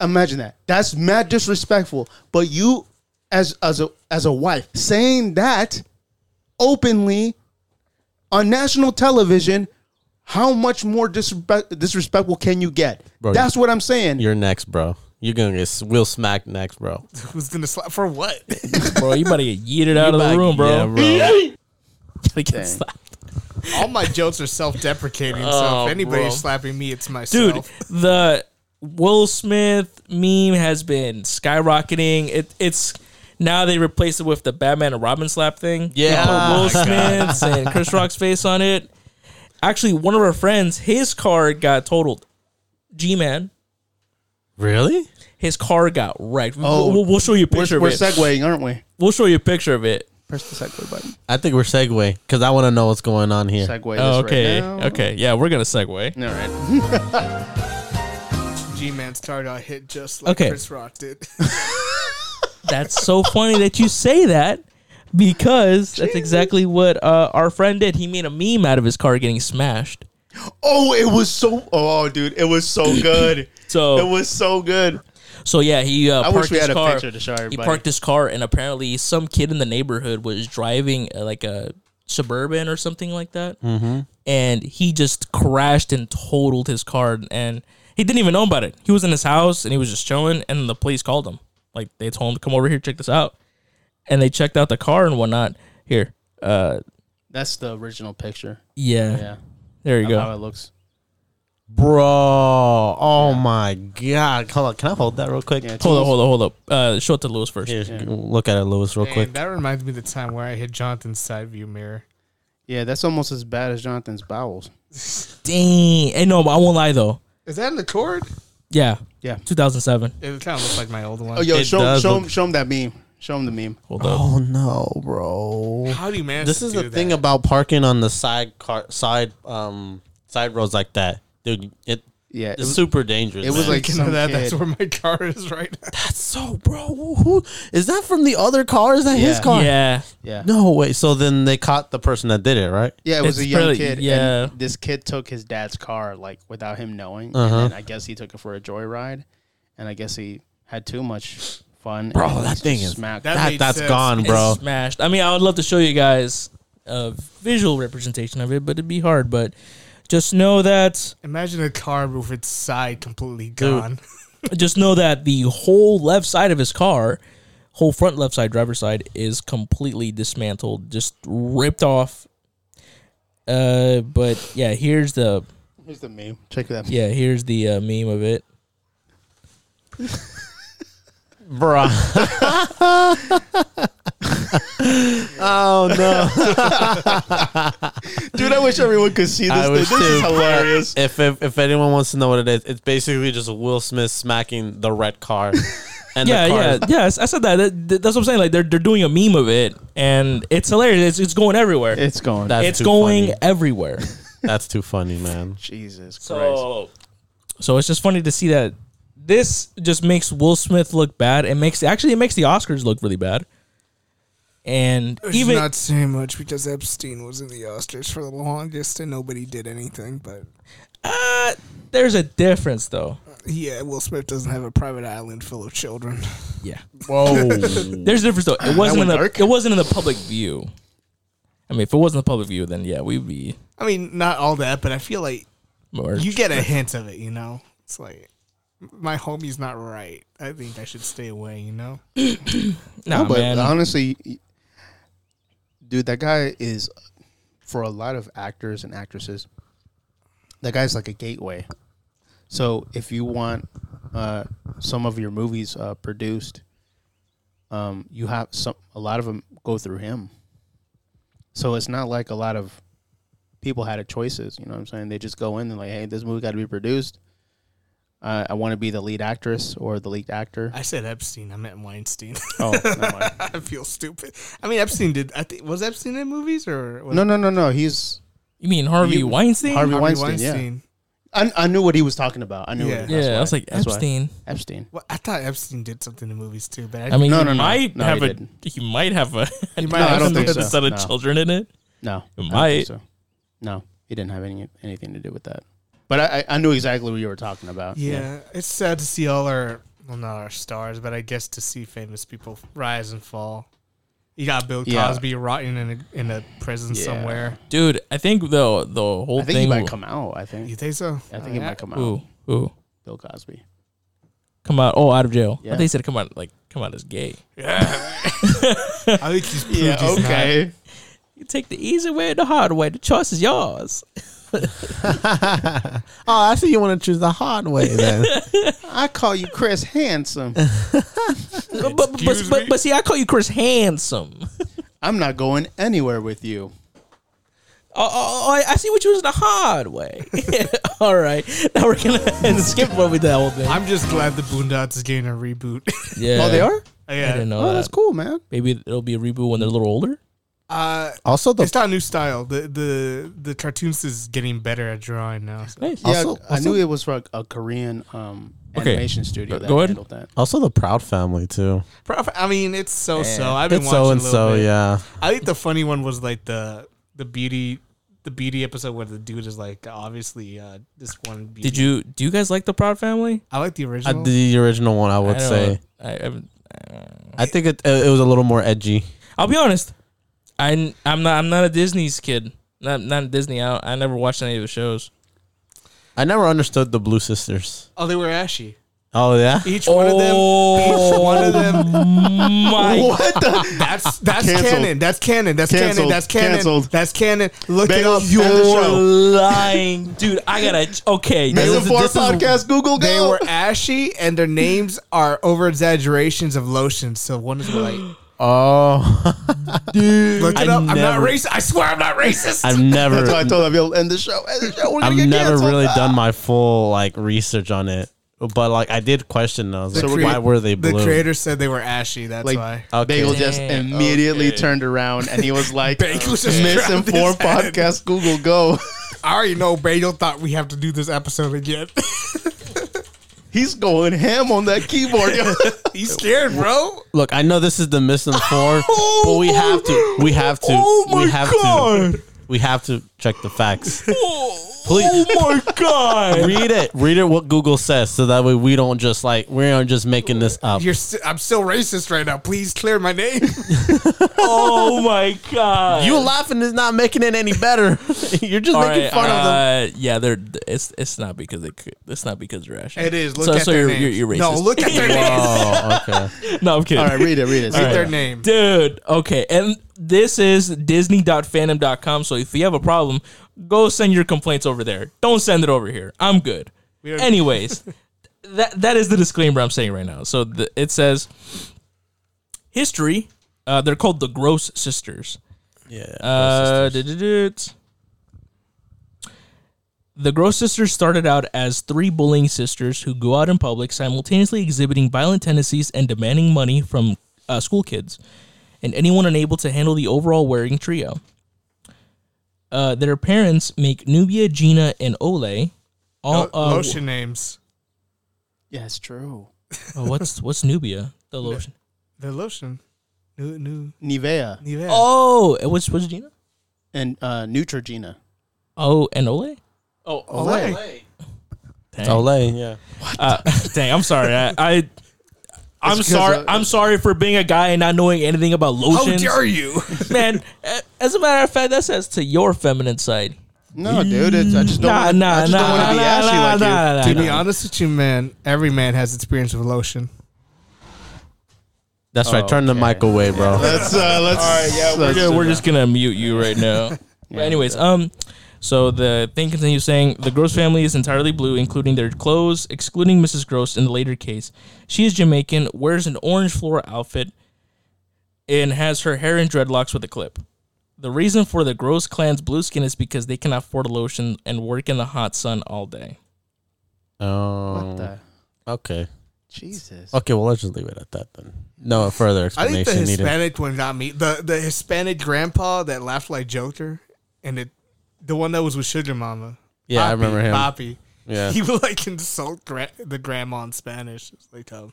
imagine that. That's mad disrespectful. But you as as a as a wife saying that openly on national television, how much more disrespect, disrespectful can you get? Bro, that's what I'm saying. You're next, bro. You're going to get Will smack next, bro. Who's going to slap for what? Bro, you better get yeeted out you of the room, bro. Yeah, bro. You get slapped. All my jokes are self-deprecating, oh, so if anybody's slapping me, it's myself. Dude, the Will Smith meme has been skyrocketing. It, it's now they replaced it with the Batman and Robin slap thing. Yeah. Oh, Will Smith's God. And Chris Rock's face on it. Actually, one of our friends, his car got totaled. G-Man. Really? His car got wrecked. Oh, we'll, we'll show you a picture we're, of it. We're segueing, aren't we? We'll show you a picture of it. Press the segue button. I think we're segueing because I want to know what's going on here. Segue oh, this okay. right now. Okay. Yeah, we're going to segue. All right. G-Man's car got hit just like okay. Chris Rock did. That's so funny that you say that because Jesus. That's exactly what uh, our friend did. He made a meme out of his car getting smashed. Oh, it was so... Oh, dude, it was so good. So it was so good. So, yeah, he uh, I parked wish we his had car. a picture to show everybody. He parked his car, and apparently some kid in the neighborhood was driving, uh, like, a Suburban or something like that, mm-hmm. and he just crashed and totaled his car, and he didn't even know about it. He was in his house, and he was just chilling, and the police called him. Like, they told him to come over here, check this out. And they checked out the car and whatnot. Here. Uh, That's the original picture. Yeah. Yeah. There you I go. How it looks, bro! Oh yeah. my God! Hold on, can I hold that real quick? Yeah, hold up, hold up, hold up. Uh, show it to Lewis first. Here, yeah. Look at it, Lewis, real Man, quick. That reminds me of the time where I hit Jonathan's side view mirror. Yeah, that's almost as bad as Jonathan's bowels. Dang! Hey, no, I won't lie though. Is that in the cord? Yeah, yeah. two thousand seven. It kind of looks like my old one. Oh, yo, it show, show, look- him, show him that meme. Show him the meme. Hold up. Oh no, bro! How do you manage? This to is do the that? thing about parking on the side car, side um side roads like that, dude. It Yeah, it's super dangerous. It was like some that, kid. That's where my car is right now. That's so, bro. Who is that from the other car? Is that yeah. his car? Yeah, yeah. No way. So then they caught the person that did it, right? Yeah, it was it's a young pretty, kid. Yeah, and this kid took his dad's car like without him knowing, uh-huh. and then I guess he took it for a joyride, and I guess he had too much fun. Bro, that thing is smacked. That that, that's sense. Gone, bro. It's smashed. I mean, I would love to show you guys a visual representation of it, but it'd be hard. But just know that... Imagine a car with its side completely gone. Dude, just know that the whole left side of his car, whole front left side, driver's side, is completely dismantled, just ripped off. Uh, but, yeah, here's the... Here's the meme. Check that out. Yeah, here's the uh, meme of it. Bruh. Oh no. Dude, I wish everyone could see this. This too. Is hilarious. If, if if anyone wants to know what it is, it's basically just Will Smith smacking the red car. And yeah, the car. yeah, yeah. I said that. That's what I'm saying. Like they're they're doing a meme of it, and it's hilarious. It's it's going everywhere. It's going. That's it's going funny. everywhere. That's too funny, man. Jesus Christ. So, so it's just funny to see that. This just makes Will Smith look bad. It makes actually it makes the Oscars look really bad. And it's even not saying much because Epstein was in the Oscars for the longest and nobody did anything. But uh, there's a difference, though. Yeah, Will Smith doesn't have a private island full of children. Yeah. Whoa. There's a difference, though. It wasn't in the dark. It wasn't in the public view. I mean, if it wasn't the public view, then yeah, we'd be. I mean, not all that, but I feel like March. You get a hint of it. You know, it's like. My homie's not right. I think I should stay away, you know? No, but man. Honestly, dude, that guy is, for a lot of actors and actresses, that guy's like a gateway. So if you want uh, some of your movies uh, produced, um, you have some. A lot of them go through him. So it's not like a lot of people had choices, you know what I'm saying? They just go in and like, hey, this movie got to be produced. Uh, I want to be the lead actress or the lead actor. I said Epstein. I meant Weinstein. Oh, no, I feel stupid. I mean, Epstein did. I think was Epstein in movies or was no, no, no, no. He's. You mean Harvey you, Weinstein? Harvey, Harvey Weinstein. Weinstein. Yeah. I I knew what he was talking about. I knew. Yeah, what he, yeah I was like that's Epstein. Why. Epstein. Well, I thought Epstein did something in movies too, but I, I mean, no, he no, no, might no, have he a. Didn't. He might have a. He might no, have I don't think so. A set of no. children in it. No, it might. So. No, he didn't have any anything to do with that. But I, I knew exactly what you were talking about. Yeah, yeah, it's sad to see all our, well, not our stars, but I guess to see famous people rise and fall. You got Bill Cosby yeah. rotting in a, in a prison yeah. somewhere. Dude, I think the, the whole thing... I think thing he might will, come out, I think. You think so? I think uh, he yeah. might come out. Ooh, ooh. Bill Cosby. Come out, oh, out of jail. Yeah. I think he said come out, like, come out as gay. Yeah. I think he's proved yeah, he's okay. Not. You take the easy way or the hard way. The choice is yours. Oh, I see you want to choose the hard way then. I call you Chris Handsome. but, but, but, but see, I call you Chris Handsome. I'm not going anywhere with you. Oh, oh, oh I see what you was the hard way. All right. Now we're going to skip over that whole thing. I'm just glad the Boondocks is getting a reboot. Yeah. Oh, they are? Oh, yeah. I didn't know oh, that. That's cool, man. Maybe it'll be a reboot when they're a little older. Uh, also, the it's not a new style. The the the cartoons is getting better at drawing now. So. Nice. Yeah, also, I also, knew it was for a, a Korean um, okay. animation studio. That Go ahead. That. Also, the Proud Family too. Proud, I mean, it's so so. I've been it's watching so and a little so. Bit. Yeah, I think the funny one was like the the beauty the beauty episode where the dude is like obviously uh, this one. Beauty. Did you do you guys like the Proud Family? I like the original. Uh, the original one, I would I say. I, I, I, I think it it was a little more edgy. I'll be honest. I I'm not I'm not a Disney's kid. Not not Disney. I I never watched any of the shows. I never understood the Blue Sisters. Oh, they were ashy. Oh yeah. Each one oh, of them. Each one of them. My what? The? That's that's Canceled. canon. That's canon. That's Canceled. canon. That's canon. Canceled. That's canon. Look it up. You're lying, dude. I gotta. Okay. Misinformed Podcast. Google. Go. They were ashy, and their names are over exaggerations of lotions. So one is like. Oh, dude! Look it I up. Never, I'm not racist. I swear, I'm not racist. I've never. That's why I told him we'll end the show. End the show. We're gonna I've get never canceled. really ah. done my full like research on it, but like I did question those. Like, crea- why were they blue? The creator said they were ashy. That's like, why. Okay. Bagel just immediately okay. turned around and he was like, Bagel just "Misinformed Podcast. Head. Google go." I already know Bale thought we have to do this episode again. He's going ham on that keyboard. He's scared, bro. Look, I know this is the misinformed, oh, but we have to. We have to. Oh my we have God. to. We have to check the facts. Please. Oh my God. Read it. Read it what Google says so that way we don't just like, we aren't just making this up. You're st- I'm still racist right now. Please clear my name. Oh my God. You laughing is not making it any better. You're just all making right, fun uh, of them. Yeah, they're, it's it's not because they could, it's not because they're Russian. It is. Look so, at so their you're, names. You're, you're racist. No, look at their names. Oh, okay. No, I'm kidding. All right, read it. Read it. Read right. their name. Dude. Okay. And this is disney dot fandom dot com. So if you have a problem, go send your complaints over there. Don't send it over here. I'm good. Weird. Anyways, that that is the disclaimer I'm saying right now. So the, it says history. Uh, they're called the Gross Sisters. Yeah. Uh, Gross Sisters. The Gross Sisters started out as three bullying sisters who go out in public simultaneously exhibiting violent tendencies and demanding money from uh, school kids and anyone unable to handle the overall wearing trio. Uh, their parents make Nubia, Gina, and Ole all uh, lotion names. Yeah, it's true. Oh, what's what's Nubia? The lotion. The, the lotion. New new Nivea. Nivea. Oh, what's what's Gina? And uh, Neutrogena. Oh, and Ole. Oh, Ole. Ole. Dang. Ole. Yeah. What? Uh, dang, I'm sorry. I. I I'm sorry. Of, I'm sorry for being a guy and not knowing anything about lotions. How dare you, man? As a matter of fact, that says to your feminine side. No, dude, it's, I just don't. Nah, want, nah, I just nah, don't want to nah, be ashy nah, like nah, you. Nah, to nah, be nah. honest with you, man, every man has experience with lotion. That's oh, right. Turn okay. the mic away, bro. Let's. Uh, let's. All right, yeah, we're, gonna, we're just gonna mute you right now. Yeah, but anyways, um. So the thing continues saying, the Gross family is entirely blue, including their clothes, excluding Missus Gross in the later case. She is Jamaican, wears an orange floral outfit, and has her hair in dreadlocks with a clip. The reason for the Gross clan's blue skin is because they cannot afford a lotion and work in the hot sun all day. Oh. What the? Okay. Jesus. Okay, well, let's just leave it at that then. No further explanation needed. I think the Hispanic needed. one got me. The, the Hispanic grandpa that laughed like Joker, and it... The one that was with Sugar Mama. Yeah, Poppy, I remember him. Poppy. Yeah. He would like insult gra- the grandma in Spanish. Like, um,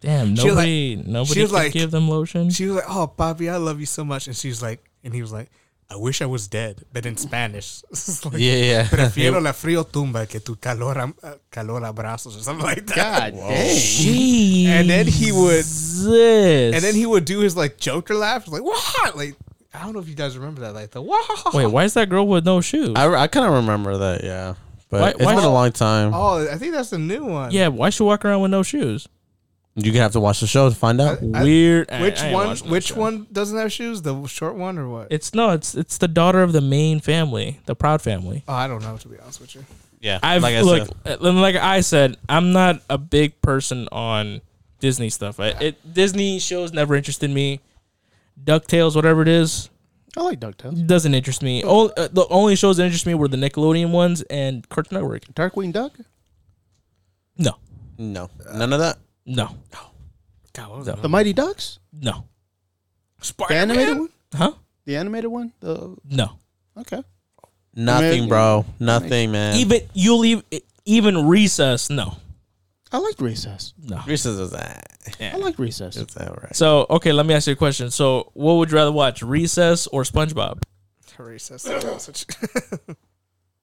damn, nobody, like, nobody could like, give them lotion. She was like, oh, Poppy, I love you so much. And she was like, and he was like, I wish I was dead, but in Spanish. Like, yeah, yeah. Prefiero la frío tumba que tu calor, am- calor abrazos or something like that. God Whoa. dang. Jeez. And then he would, and then he would do his like Joker laugh. Like, what? Like, I don't know if you guys remember that. Like the wow. Wait, why is that girl with no shoes? I, I kind of remember that, yeah. But why, it's why been she, a long time. Oh, I think that's the new one. Yeah, why she walk around with no shoes? You have to watch the show to find out. I, I, Weird. Which I, I one? Which show. one doesn't have shoes? The short one or what? It's no. It's it's the daughter of the main family, the Proud Family. Oh, I don't know, to be honest with you. Yeah, I've like I look, said. like I said, I'm not a big person on Disney stuff. I, it Disney shows never interested me. DuckTales, whatever it is. I like DuckTales. Doesn't interest me. All, uh, the only shows that interest me were the Nickelodeon ones and Cartoon Network. Darkwing Duck? No. No. None of that? No. No. God, no. The Mighty Ducks? No. Spider-Man? The animated one? Huh? The animated one? The... No. Okay. Nothing, bro. Nothing, man. Even you'll leave, even Recess, no. I like Recess. No. Recess is that. Yeah. I like Recess. It's all right. So, okay, let me ask you a question. So, what would you rather watch, Recess or SpongeBob? Recess.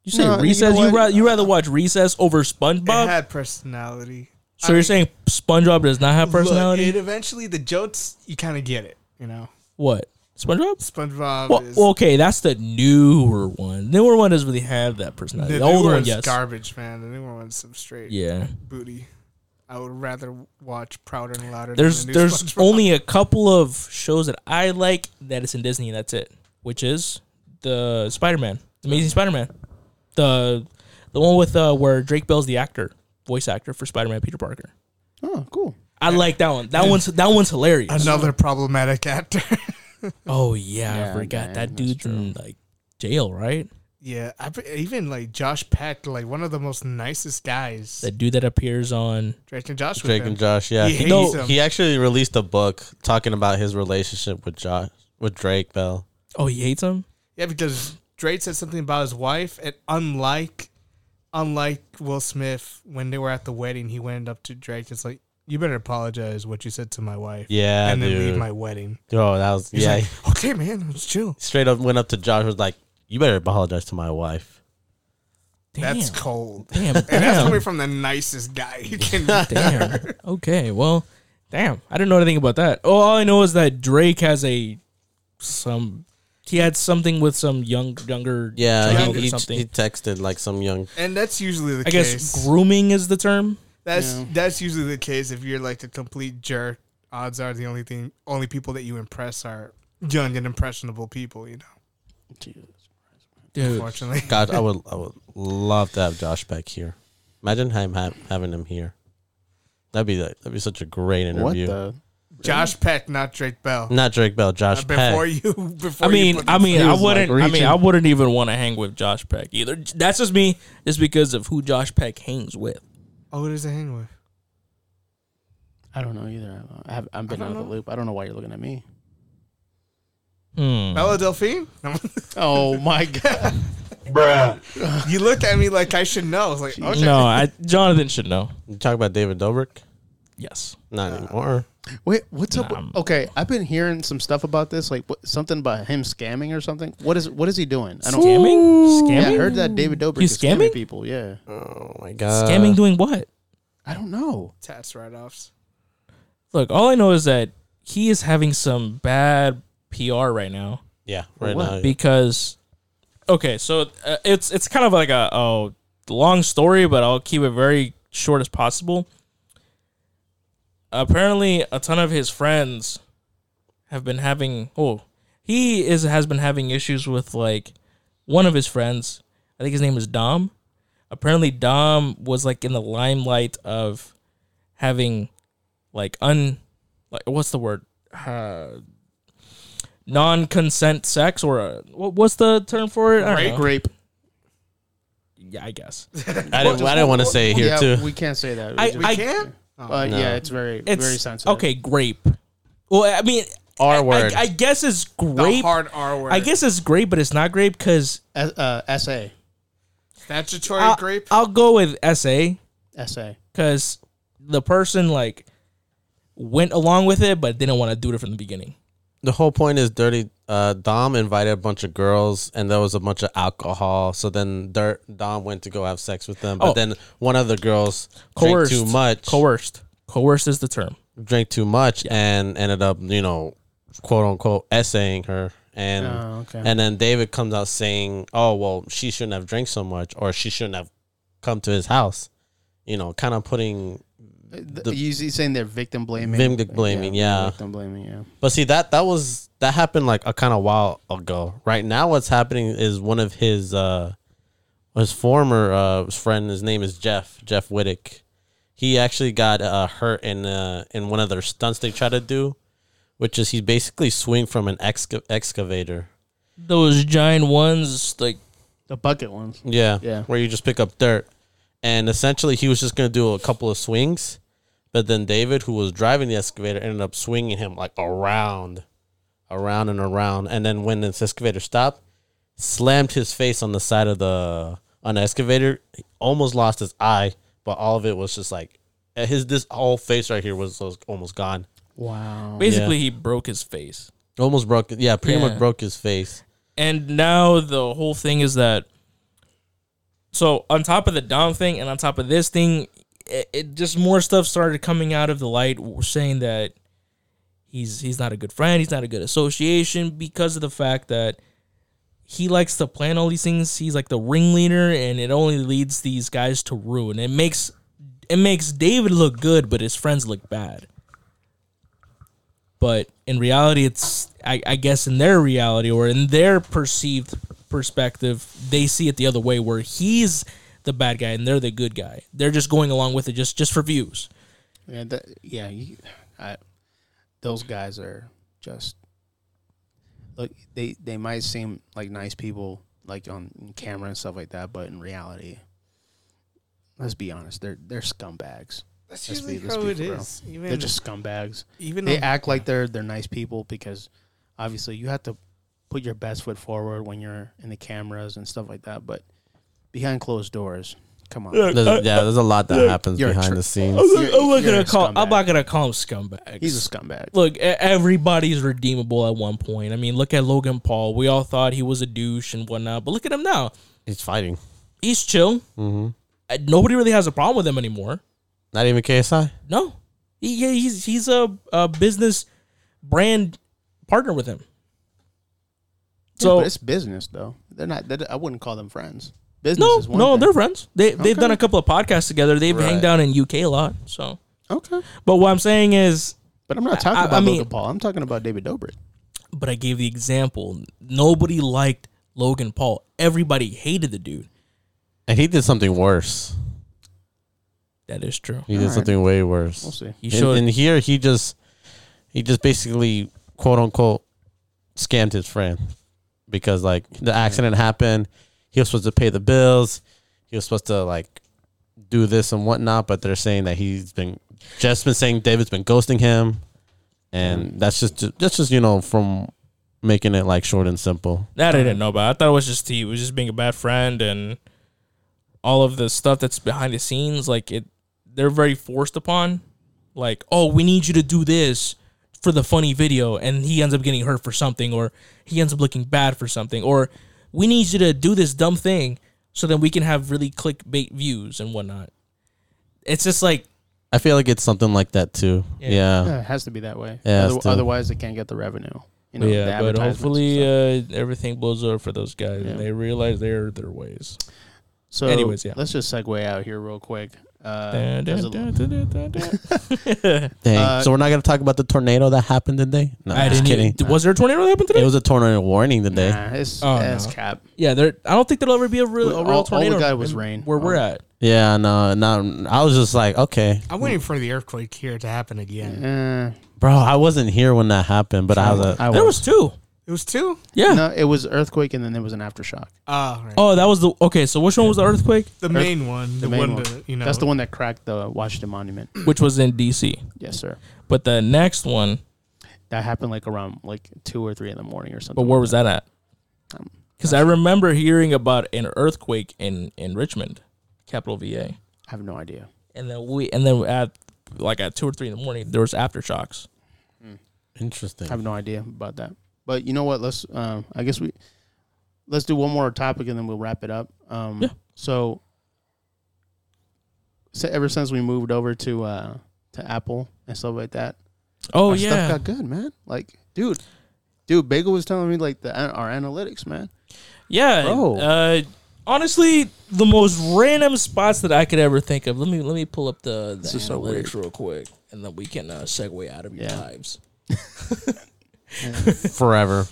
You say no, Recess? You, know you, ra- you rather watch Recess over SpongeBob? It had personality. So, I you're mean, saying SpongeBob does not have personality? Look, it eventually, the jokes, you kind of get it, you know? What? SpongeBob? SpongeBob well, is... Okay, that's the newer one. The newer one doesn't really have that personality. The, the older one's one, yes. garbage, man. The newer one's some straight yeah. booty. I would rather watch Prouder and Louder. There's than the new there's SpongeBob. Only a couple of shows that I like that is in Disney. That's it, which is the Spider-Man, the Amazing Spider-Man, the the one with uh, where Drake Bell's the actor, voice actor for Spider-Man, Peter Parker. Oh, cool! I yeah. like that one. That yeah. one's that one's hilarious. Another problematic actor. oh yeah, yeah, I forgot man, that dude's in like jail, right? Yeah, I, even like Josh Peck, like one of the most nicest guys. The dude that appears on Drake and Josh. Drake and Josh, yeah. He, he, no, he actually released a book talking about his relationship with Josh, with Drake Bell. Oh, he hates him? Yeah, because Drake said something about his wife, and unlike unlike Will Smith, when they were at the wedding, he went up to Drake. It's like, you better apologize what you said to my wife. Yeah, and then dude. leave my wedding. Oh, that was He's yeah. Like, okay, man, let's chill. Straight up went up to Josh, was like, you better apologize to my wife. Damn. That's cold. Damn, and damn. That's coming from the nicest guy you can. Damn. Okay, well, damn. I didn't know anything about that. Oh, all I know is that Drake has a some. He had something with some young, younger. Yeah, he, he, he texted like some young. And that's usually the I case. I guess grooming is the term. That's yeah. that's usually the case. If you're like the complete jerk, odds are the only thing, only people that you impress are young and impressionable people. You know. Jesus Christ, dude. Unfortunately, God, I would, I would love to have Josh Peck here. Imagine him ha- having him here. That'd be like, that'd be such a great interview. What the? Josh Peck, not Drake Bell. Not Drake Bell, Josh uh, before Peck. Before you, before I mean, you I mean, I wouldn't. Like I mean, I wouldn't even want to hang with Josh Peck either. That's just me. It's because of who Josh Peck hangs with. Oh, who does it hang with? I don't know either. I have, I've been I out know. of the loop. I don't know why you're looking at me. Hmm. Bella Delphine? Oh my god, bruh! You looked at me like I should know. I was like, okay. No, I, Jonathan should know. You talk about David Dobrik? Yes. Not uh, anymore. Wait, what's nah, up? I'm, okay, I've been hearing some stuff about this, like what, something about him scamming or something. What is what is he doing? I don't scamming? Scamming? Yeah, I heard that David Dobrik is scamming? scamming people. Yeah. Oh my god. Scamming doing what? I don't know. Tax write-offs. Look, all I know is that he is having some bad P R right now. Yeah, right now. Yeah. Because okay, so uh, it's it's kind of like a oh, long story, but I'll keep it very short as possible. Apparently, a ton of his friends have been having. Oh, he is has been having issues with like one of his friends. I think his name is Dom. Apparently, Dom was like in the limelight of having like un like what's the word uh, non-consent sex or a, what's the term for it? I don't know. Rape. Yeah, I guess. I didn't. Well, I didn't want to say it here yeah, too. We can't say that. I, we I can't. Oh, uh, no. Yeah, it's very it's, very sensitive. Okay, grape. Well, I mean, R I, word. I, I guess it's grape. The hard R word. I guess it's grape, but it's not grape because uh, uh, S A Statutory I'll, grape. I'll go with S A S A because the person like went along with it, but didn't want to do it from the beginning. The whole point is dirty. Uh, Dom invited a bunch of girls, and there was a bunch of alcohol. So then Dirt, Dom went to go have sex with them. But oh. then one of the girls coerced. drank too much. Coerced. Coerced is the term. Drank too much yeah. and ended up, you know, quote unquote, essaying her. And oh, okay. and then David comes out saying, oh, well, she shouldn't have drank so much, or she shouldn't have come to his house. You know, kind of putting... The, Usually saying they're victim blaming. Victim blaming, yeah. yeah. Victim blaming, yeah. But see, that that was that happened like a kind of while ago. Right now, what's happening is one of his uh, his former uh, friend. His name is Jeff Jeff Wittick. He actually got uh, hurt in uh, in one of their stunts they try to do, which is he basically swing from an exca- excavator. Those giant ones, like the bucket ones. Yeah, yeah. Where you just pick up dirt, and essentially he was just gonna do a couple of swings. But then David, who was driving the excavator, ended up swinging him like around, around and around. And then when this excavator stopped, slammed his face on the side of the on the excavator. He almost lost his eye, but all of it was just like his this whole face right here was, was almost gone. Wow! Basically, yeah. he broke his face. Almost broke. Yeah, pretty yeah. much broke his face. And now the whole thing is that. So on top of the Dom thing, and on top of this thing. It, it just more stuff started coming out of the light saying that he's he's not a good friend, he's not a good association because of the fact that he likes to plan all these things. He's like the ringleader, and it only leads these guys to ruin. It makes it makes David look good, but his friends look bad. But in reality, it's I, I guess in their reality or in their perceived perspective, they see it the other way where he's the bad guy and they're the good guy. They're just going along with it just, just for views. Yeah, that, yeah. You, I, those guys are just look. They they might seem like nice people, like on camera and stuff like that, but in reality, let's be honest, they're they're scumbags. That's let's usually be, how it real. is. Even, they're just scumbags. Even they on, act like they're they're nice people because obviously you have to put your best foot forward when you're in the cameras and stuff like that. But behind closed doors, come on. There's, I, yeah, there's a lot that I, happens behind tr- the scenes. I'm, you're, I'm, you're gonna call, I'm not going to call him scumbags. He's a scumbag. Look, everybody's redeemable at one point. I mean, look at Logan Paul. We all thought he was a douche and whatnot, but look at him now. He's fighting. He's chill. Mm-hmm. Nobody really has a problem with him anymore. Not even K S I? No. He, he's he's a, a business brand partner with him. So yeah, but it's business, though. They're not. They're, I wouldn't call them friends. Business no, is one no, thing. They're friends. They okay. they've done a couple of podcasts together. They've right. hanged out in U K a lot. So okay. But what I'm saying is, but I'm not talking I, about I mean, Logan Paul. I'm talking about David Dobrik. But I gave the example. Nobody liked Logan Paul. Everybody hated the dude. And he did something worse. That is true. He All did right. something way worse. We'll see. He showed, and, and here he just he just basically quote unquote scammed his friend. Because like the accident happened, he was supposed to pay the bills, he was supposed to like do this and whatnot, but they're saying that he's been just been saying David's been ghosting him, and that's just that's just you know from making it like short and simple. That I didn't know about. I thought it was just he was just being a bad friend and all of the stuff that's behind the scenes. Like it, they're very forced upon. Like, oh, we need you to do this for the funny video, and he ends up getting hurt for something, or he ends up looking bad for something, or we need you to do this dumb thing so then we can have really clickbait views and whatnot. It's just like, I feel like it's something like that too. Yeah, yeah. yeah it has to be that way. Yeah, Other, otherwise, they can't get the revenue. You know, yeah, the but hopefully uh, everything blows over for those guys, yeah. and they realize they're their ways. So, anyways, yeah, let's just segue out here real quick. Uh, dun, dun, dun, dun, dun, dun. Dang. Uh, so we're not going to talk about the tornado that happened today? No, I just kidding. Even, was there a tornado that happened today? It was a tornado warning today. Nah, it's, oh, it's no. cap. Yeah, there. I don't think there'll ever be a real, a real all, tornado. All the guy was rain. Where oh. we're at. Yeah, no, no. I was just like, okay. I'm waiting for the earthquake here to happen again. Uh, Bro, I wasn't here when that happened, but I was. Like, I was. There was two. It was two? Yeah. No, it was earthquake, and then there was an aftershock. Oh, right. Oh, that was the... Okay, so which one was the earthquake? The Earth, main one. The, the main one, one. To, you know. That's the one that cracked the Washington Monument. Which was in D C Yes, sir. But the next one... That happened like around like two or three in the morning or something. But where like was that, that at? Because I remember hearing about an earthquake in, in Richmond, capital V A. I have no idea. And then we... And then at like at two or three in the morning, there was aftershocks. Mm. Interesting. I have no idea about that. But you know what? Let's. Uh, I guess we. Let's do one more topic and then we'll wrap it up. Um, yeah. So, so. Ever since we moved over to uh, to Apple and stuff like that. Oh our yeah. Stuff got good, man. Like, dude, dude, Bagel was telling me like the our analytics, man. Yeah. Bro. Uh, honestly, the most random spots that I could ever think of. Let me let me pull up the, the this analytics so real quick, and then we can uh, segue out of your yeah. lives. Forever.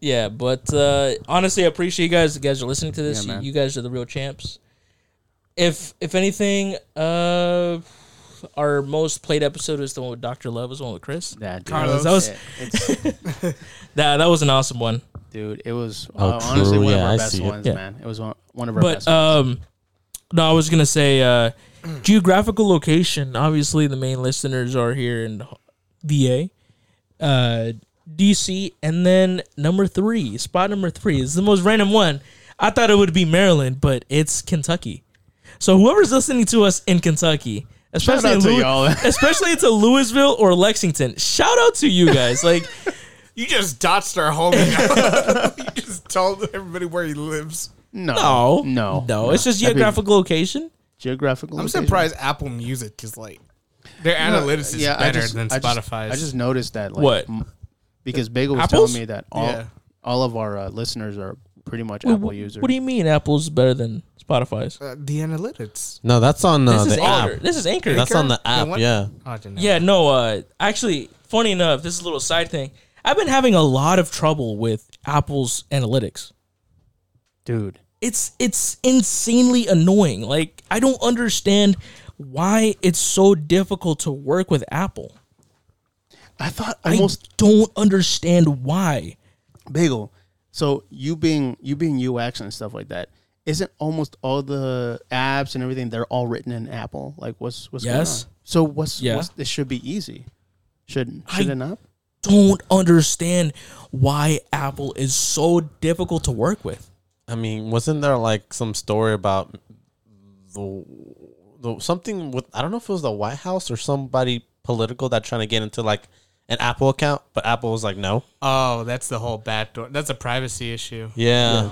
Yeah, but uh, honestly, I appreciate you guys. You guys are listening to this. Yeah, you, you guys are the real champs. If if anything, uh, our most played episode is the one with Doctor Love, is the one with Chris. Yeah, dude. Carlos. That was yeah, that, that was an awesome one, dude. It was oh, uh, honestly one yeah, of our I best ones, yeah. man. It was one, one of our but, best. But um, ones. no, I was gonna say uh, geographical location. Obviously, the main listeners are here in V A. Uh. D C, and then number three, spot number three is the most random one. I thought it would be Maryland, but it's Kentucky. So whoever's listening to us in Kentucky, especially in Louis- to especially to Louisville or Lexington, shout out to you guys. Like you just doxed our home. You just told everybody where he lives. No, no, no. no. It's just geographical I mean, location. Geographical. I'm location. surprised Apple Music is like their analytics no, is yeah, better I just, than Spotify's. I just, I just noticed that. Like, what? M- Because Bagel was Apples? telling me that all yeah. all of our uh, listeners are pretty much Wait, Apple what, users. What do you mean Apple's better than Spotify's? Uh, the analytics. No, that's on uh, the app. This is Anchor. That's Anchor? on the app, the yeah. Oh, yeah, no, uh, actually, funny enough, this is a little side thing. I've been having a lot of trouble with Apple's analytics. Dude. It's, it's insanely annoying. Like, I don't understand why it's so difficult to work with Apple. I thought I almost I don't understand why. Bagel, so you being you being U X and stuff like that, isn't almost all the apps and everything they're all written in Apple? Like what's what's yes. going on? So what's yeah. what's it should be easy. Should should I, it not? don't understand why Apple is so difficult to work with. I mean, wasn't there like some story about the, the something with, I don't know if it was the White House or somebody political that trying to get into like an Apple account, but Apple was like, no. Oh, that's the whole backdoor. That's a privacy issue. Yeah. Yeah.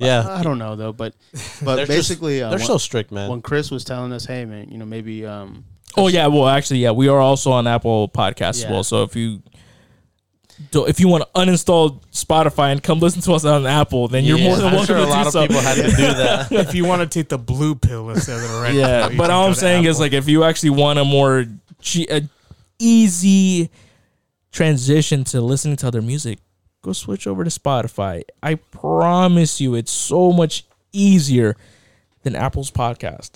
Yeah, I don't know though, but but they're basically just, uh, they're when, so strict, man. When Chris was telling us, "Hey, man, you know, maybe." Um, oh yeah, well, actually, yeah, we are also on Apple Podcasts yeah. as well. So if you if you want to uninstall Spotify and come listen to us on Apple, then you're yeah, more than welcome sure to do so. I'm sure a lot of people had to do that. If you want to take the blue pill instead of the red, yeah. Pill, but all I'm saying Apple. is, like, if you actually want a more g- a easy transition to listening to other music, go switch over to Spotify. I promise you, it's so much easier than Apple's podcast.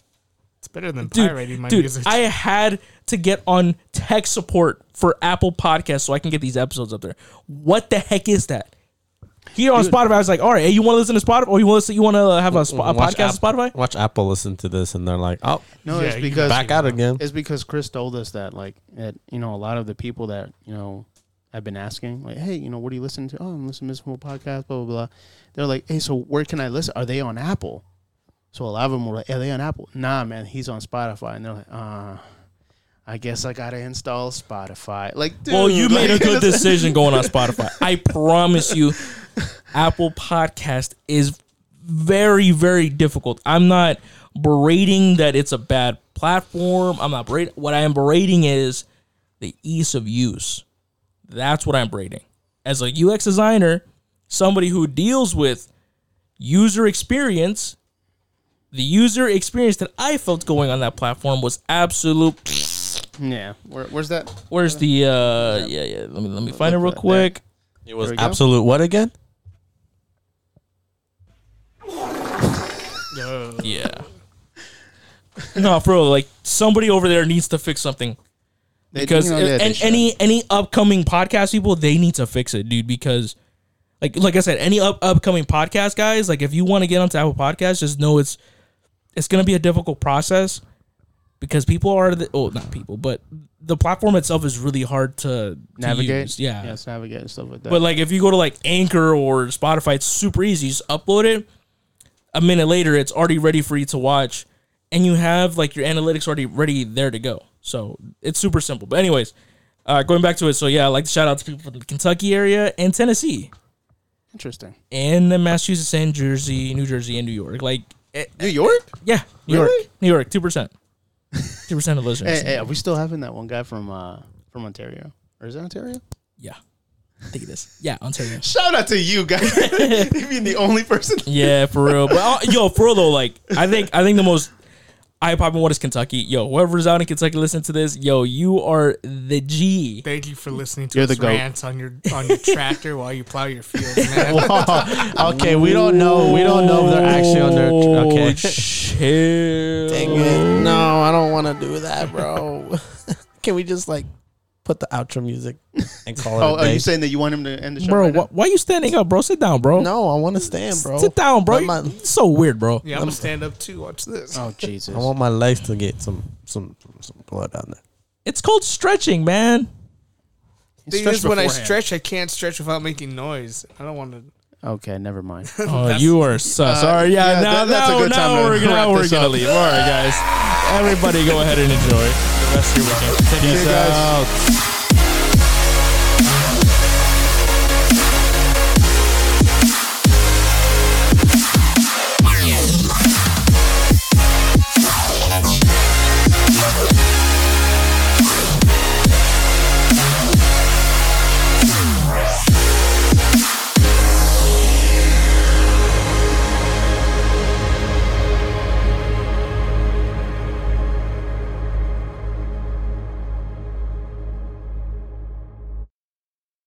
It's better than dude, pirating my dude, music. I had to get on tech support for Apple Podcasts so I can get these episodes up there. What the heck is that? Here on dude. Spotify, I was like, all right, hey, you want to listen to Spotify? Or you want to listen, you want to have a, sp- a podcast Apple, on Spotify? Watch Apple listen to this, and they're like, oh, no, yeah, it's because back out again. It's because Chris told us that, like, at, you know, a lot of the people that you know. I've been asking, like, hey, you know, what are you listening to? Oh, I'm listening to Misinformed Podcast, blah, blah, blah. They're like, hey, so where can I listen? Are they on Apple? So a lot of them were like, are they on Apple? Nah, man, he's on Spotify. And they're like, uh, I guess I got to install Spotify. Like, dude, well, you like, made a good decision going on Spotify. I promise you, Apple Podcast is very, very difficult. I'm not berating that it's a bad platform. I'm not berating. What I am berating is the ease of use. That's what I'm braiding. As a U X designer, somebody who deals with user experience, the user experience that I felt going on that platform was absolute. Yeah. Where, where's that? Where's the? Uh, yeah. yeah, yeah. Let me let me find it real quick. It was absolute what again? Yeah. No, bro. Like somebody over there needs to fix something. Because you know, it, and, any any upcoming podcast people, they need to fix it, dude. Because, like like I said, any up, upcoming podcast guys, like if you want to get onto Apple Podcasts, just know it's it's going to be a difficult process because people are the oh not people, but the platform itself is really hard to, to navigate. Use. Yeah, yes, navigate and stuff like that. But like if you go to like Anchor or Spotify, it's super easy. You just upload it. A minute later, it's already ready for you to watch, and you have like your analytics already ready there to go. So it's super simple. But anyways, uh, going back to it. So yeah, I like to shout out to people from the Kentucky area and Tennessee. Interesting. And the Massachusetts and Jersey, New Jersey and New York. Like it, New York? Yeah. New really? York. New York, two percent. two percent of listeners. Hey, hey, are we still having that one guy from uh, from Ontario? Or is it Ontario? Yeah. I think it is. Yeah, Ontario. Shout out to you guys. You mean the only person? Yeah, for real. But uh, yo, for real though, like I think I think the most I pop in what is Kentucky. Yo, whoever's out in Kentucky listening to this, yo, you are the G. Thank you for listening to us rants on your on your tractor while you plow your fields, man. Whoa. Okay, we don't know. We don't know if they're actually on their tra- okay. Chill. Dang it. No, I don't want to do that, bro. Can we just like put the outro music and call it? Oh, are you saying that you want him to end the show? Bro, right wh- why are you standing up, bro? Sit down, bro. No, I want to stand, bro. Sit down, bro. My, it's so weird, bro. Yeah, I'm going to stand up too. Watch this. Oh, Jesus. I want my legs to get some some, some blood down there. It's called stretching, man. The thing is, when I stretch, I can't stretch without making noise. I don't want to. Okay, never mind. Oh, you are sus. Sorry, yeah, uh, yeah now, that, that's now, a good now, time now we're going to leave. All right, guys. Everybody go ahead and enjoy the rest of your weekend. Peace out.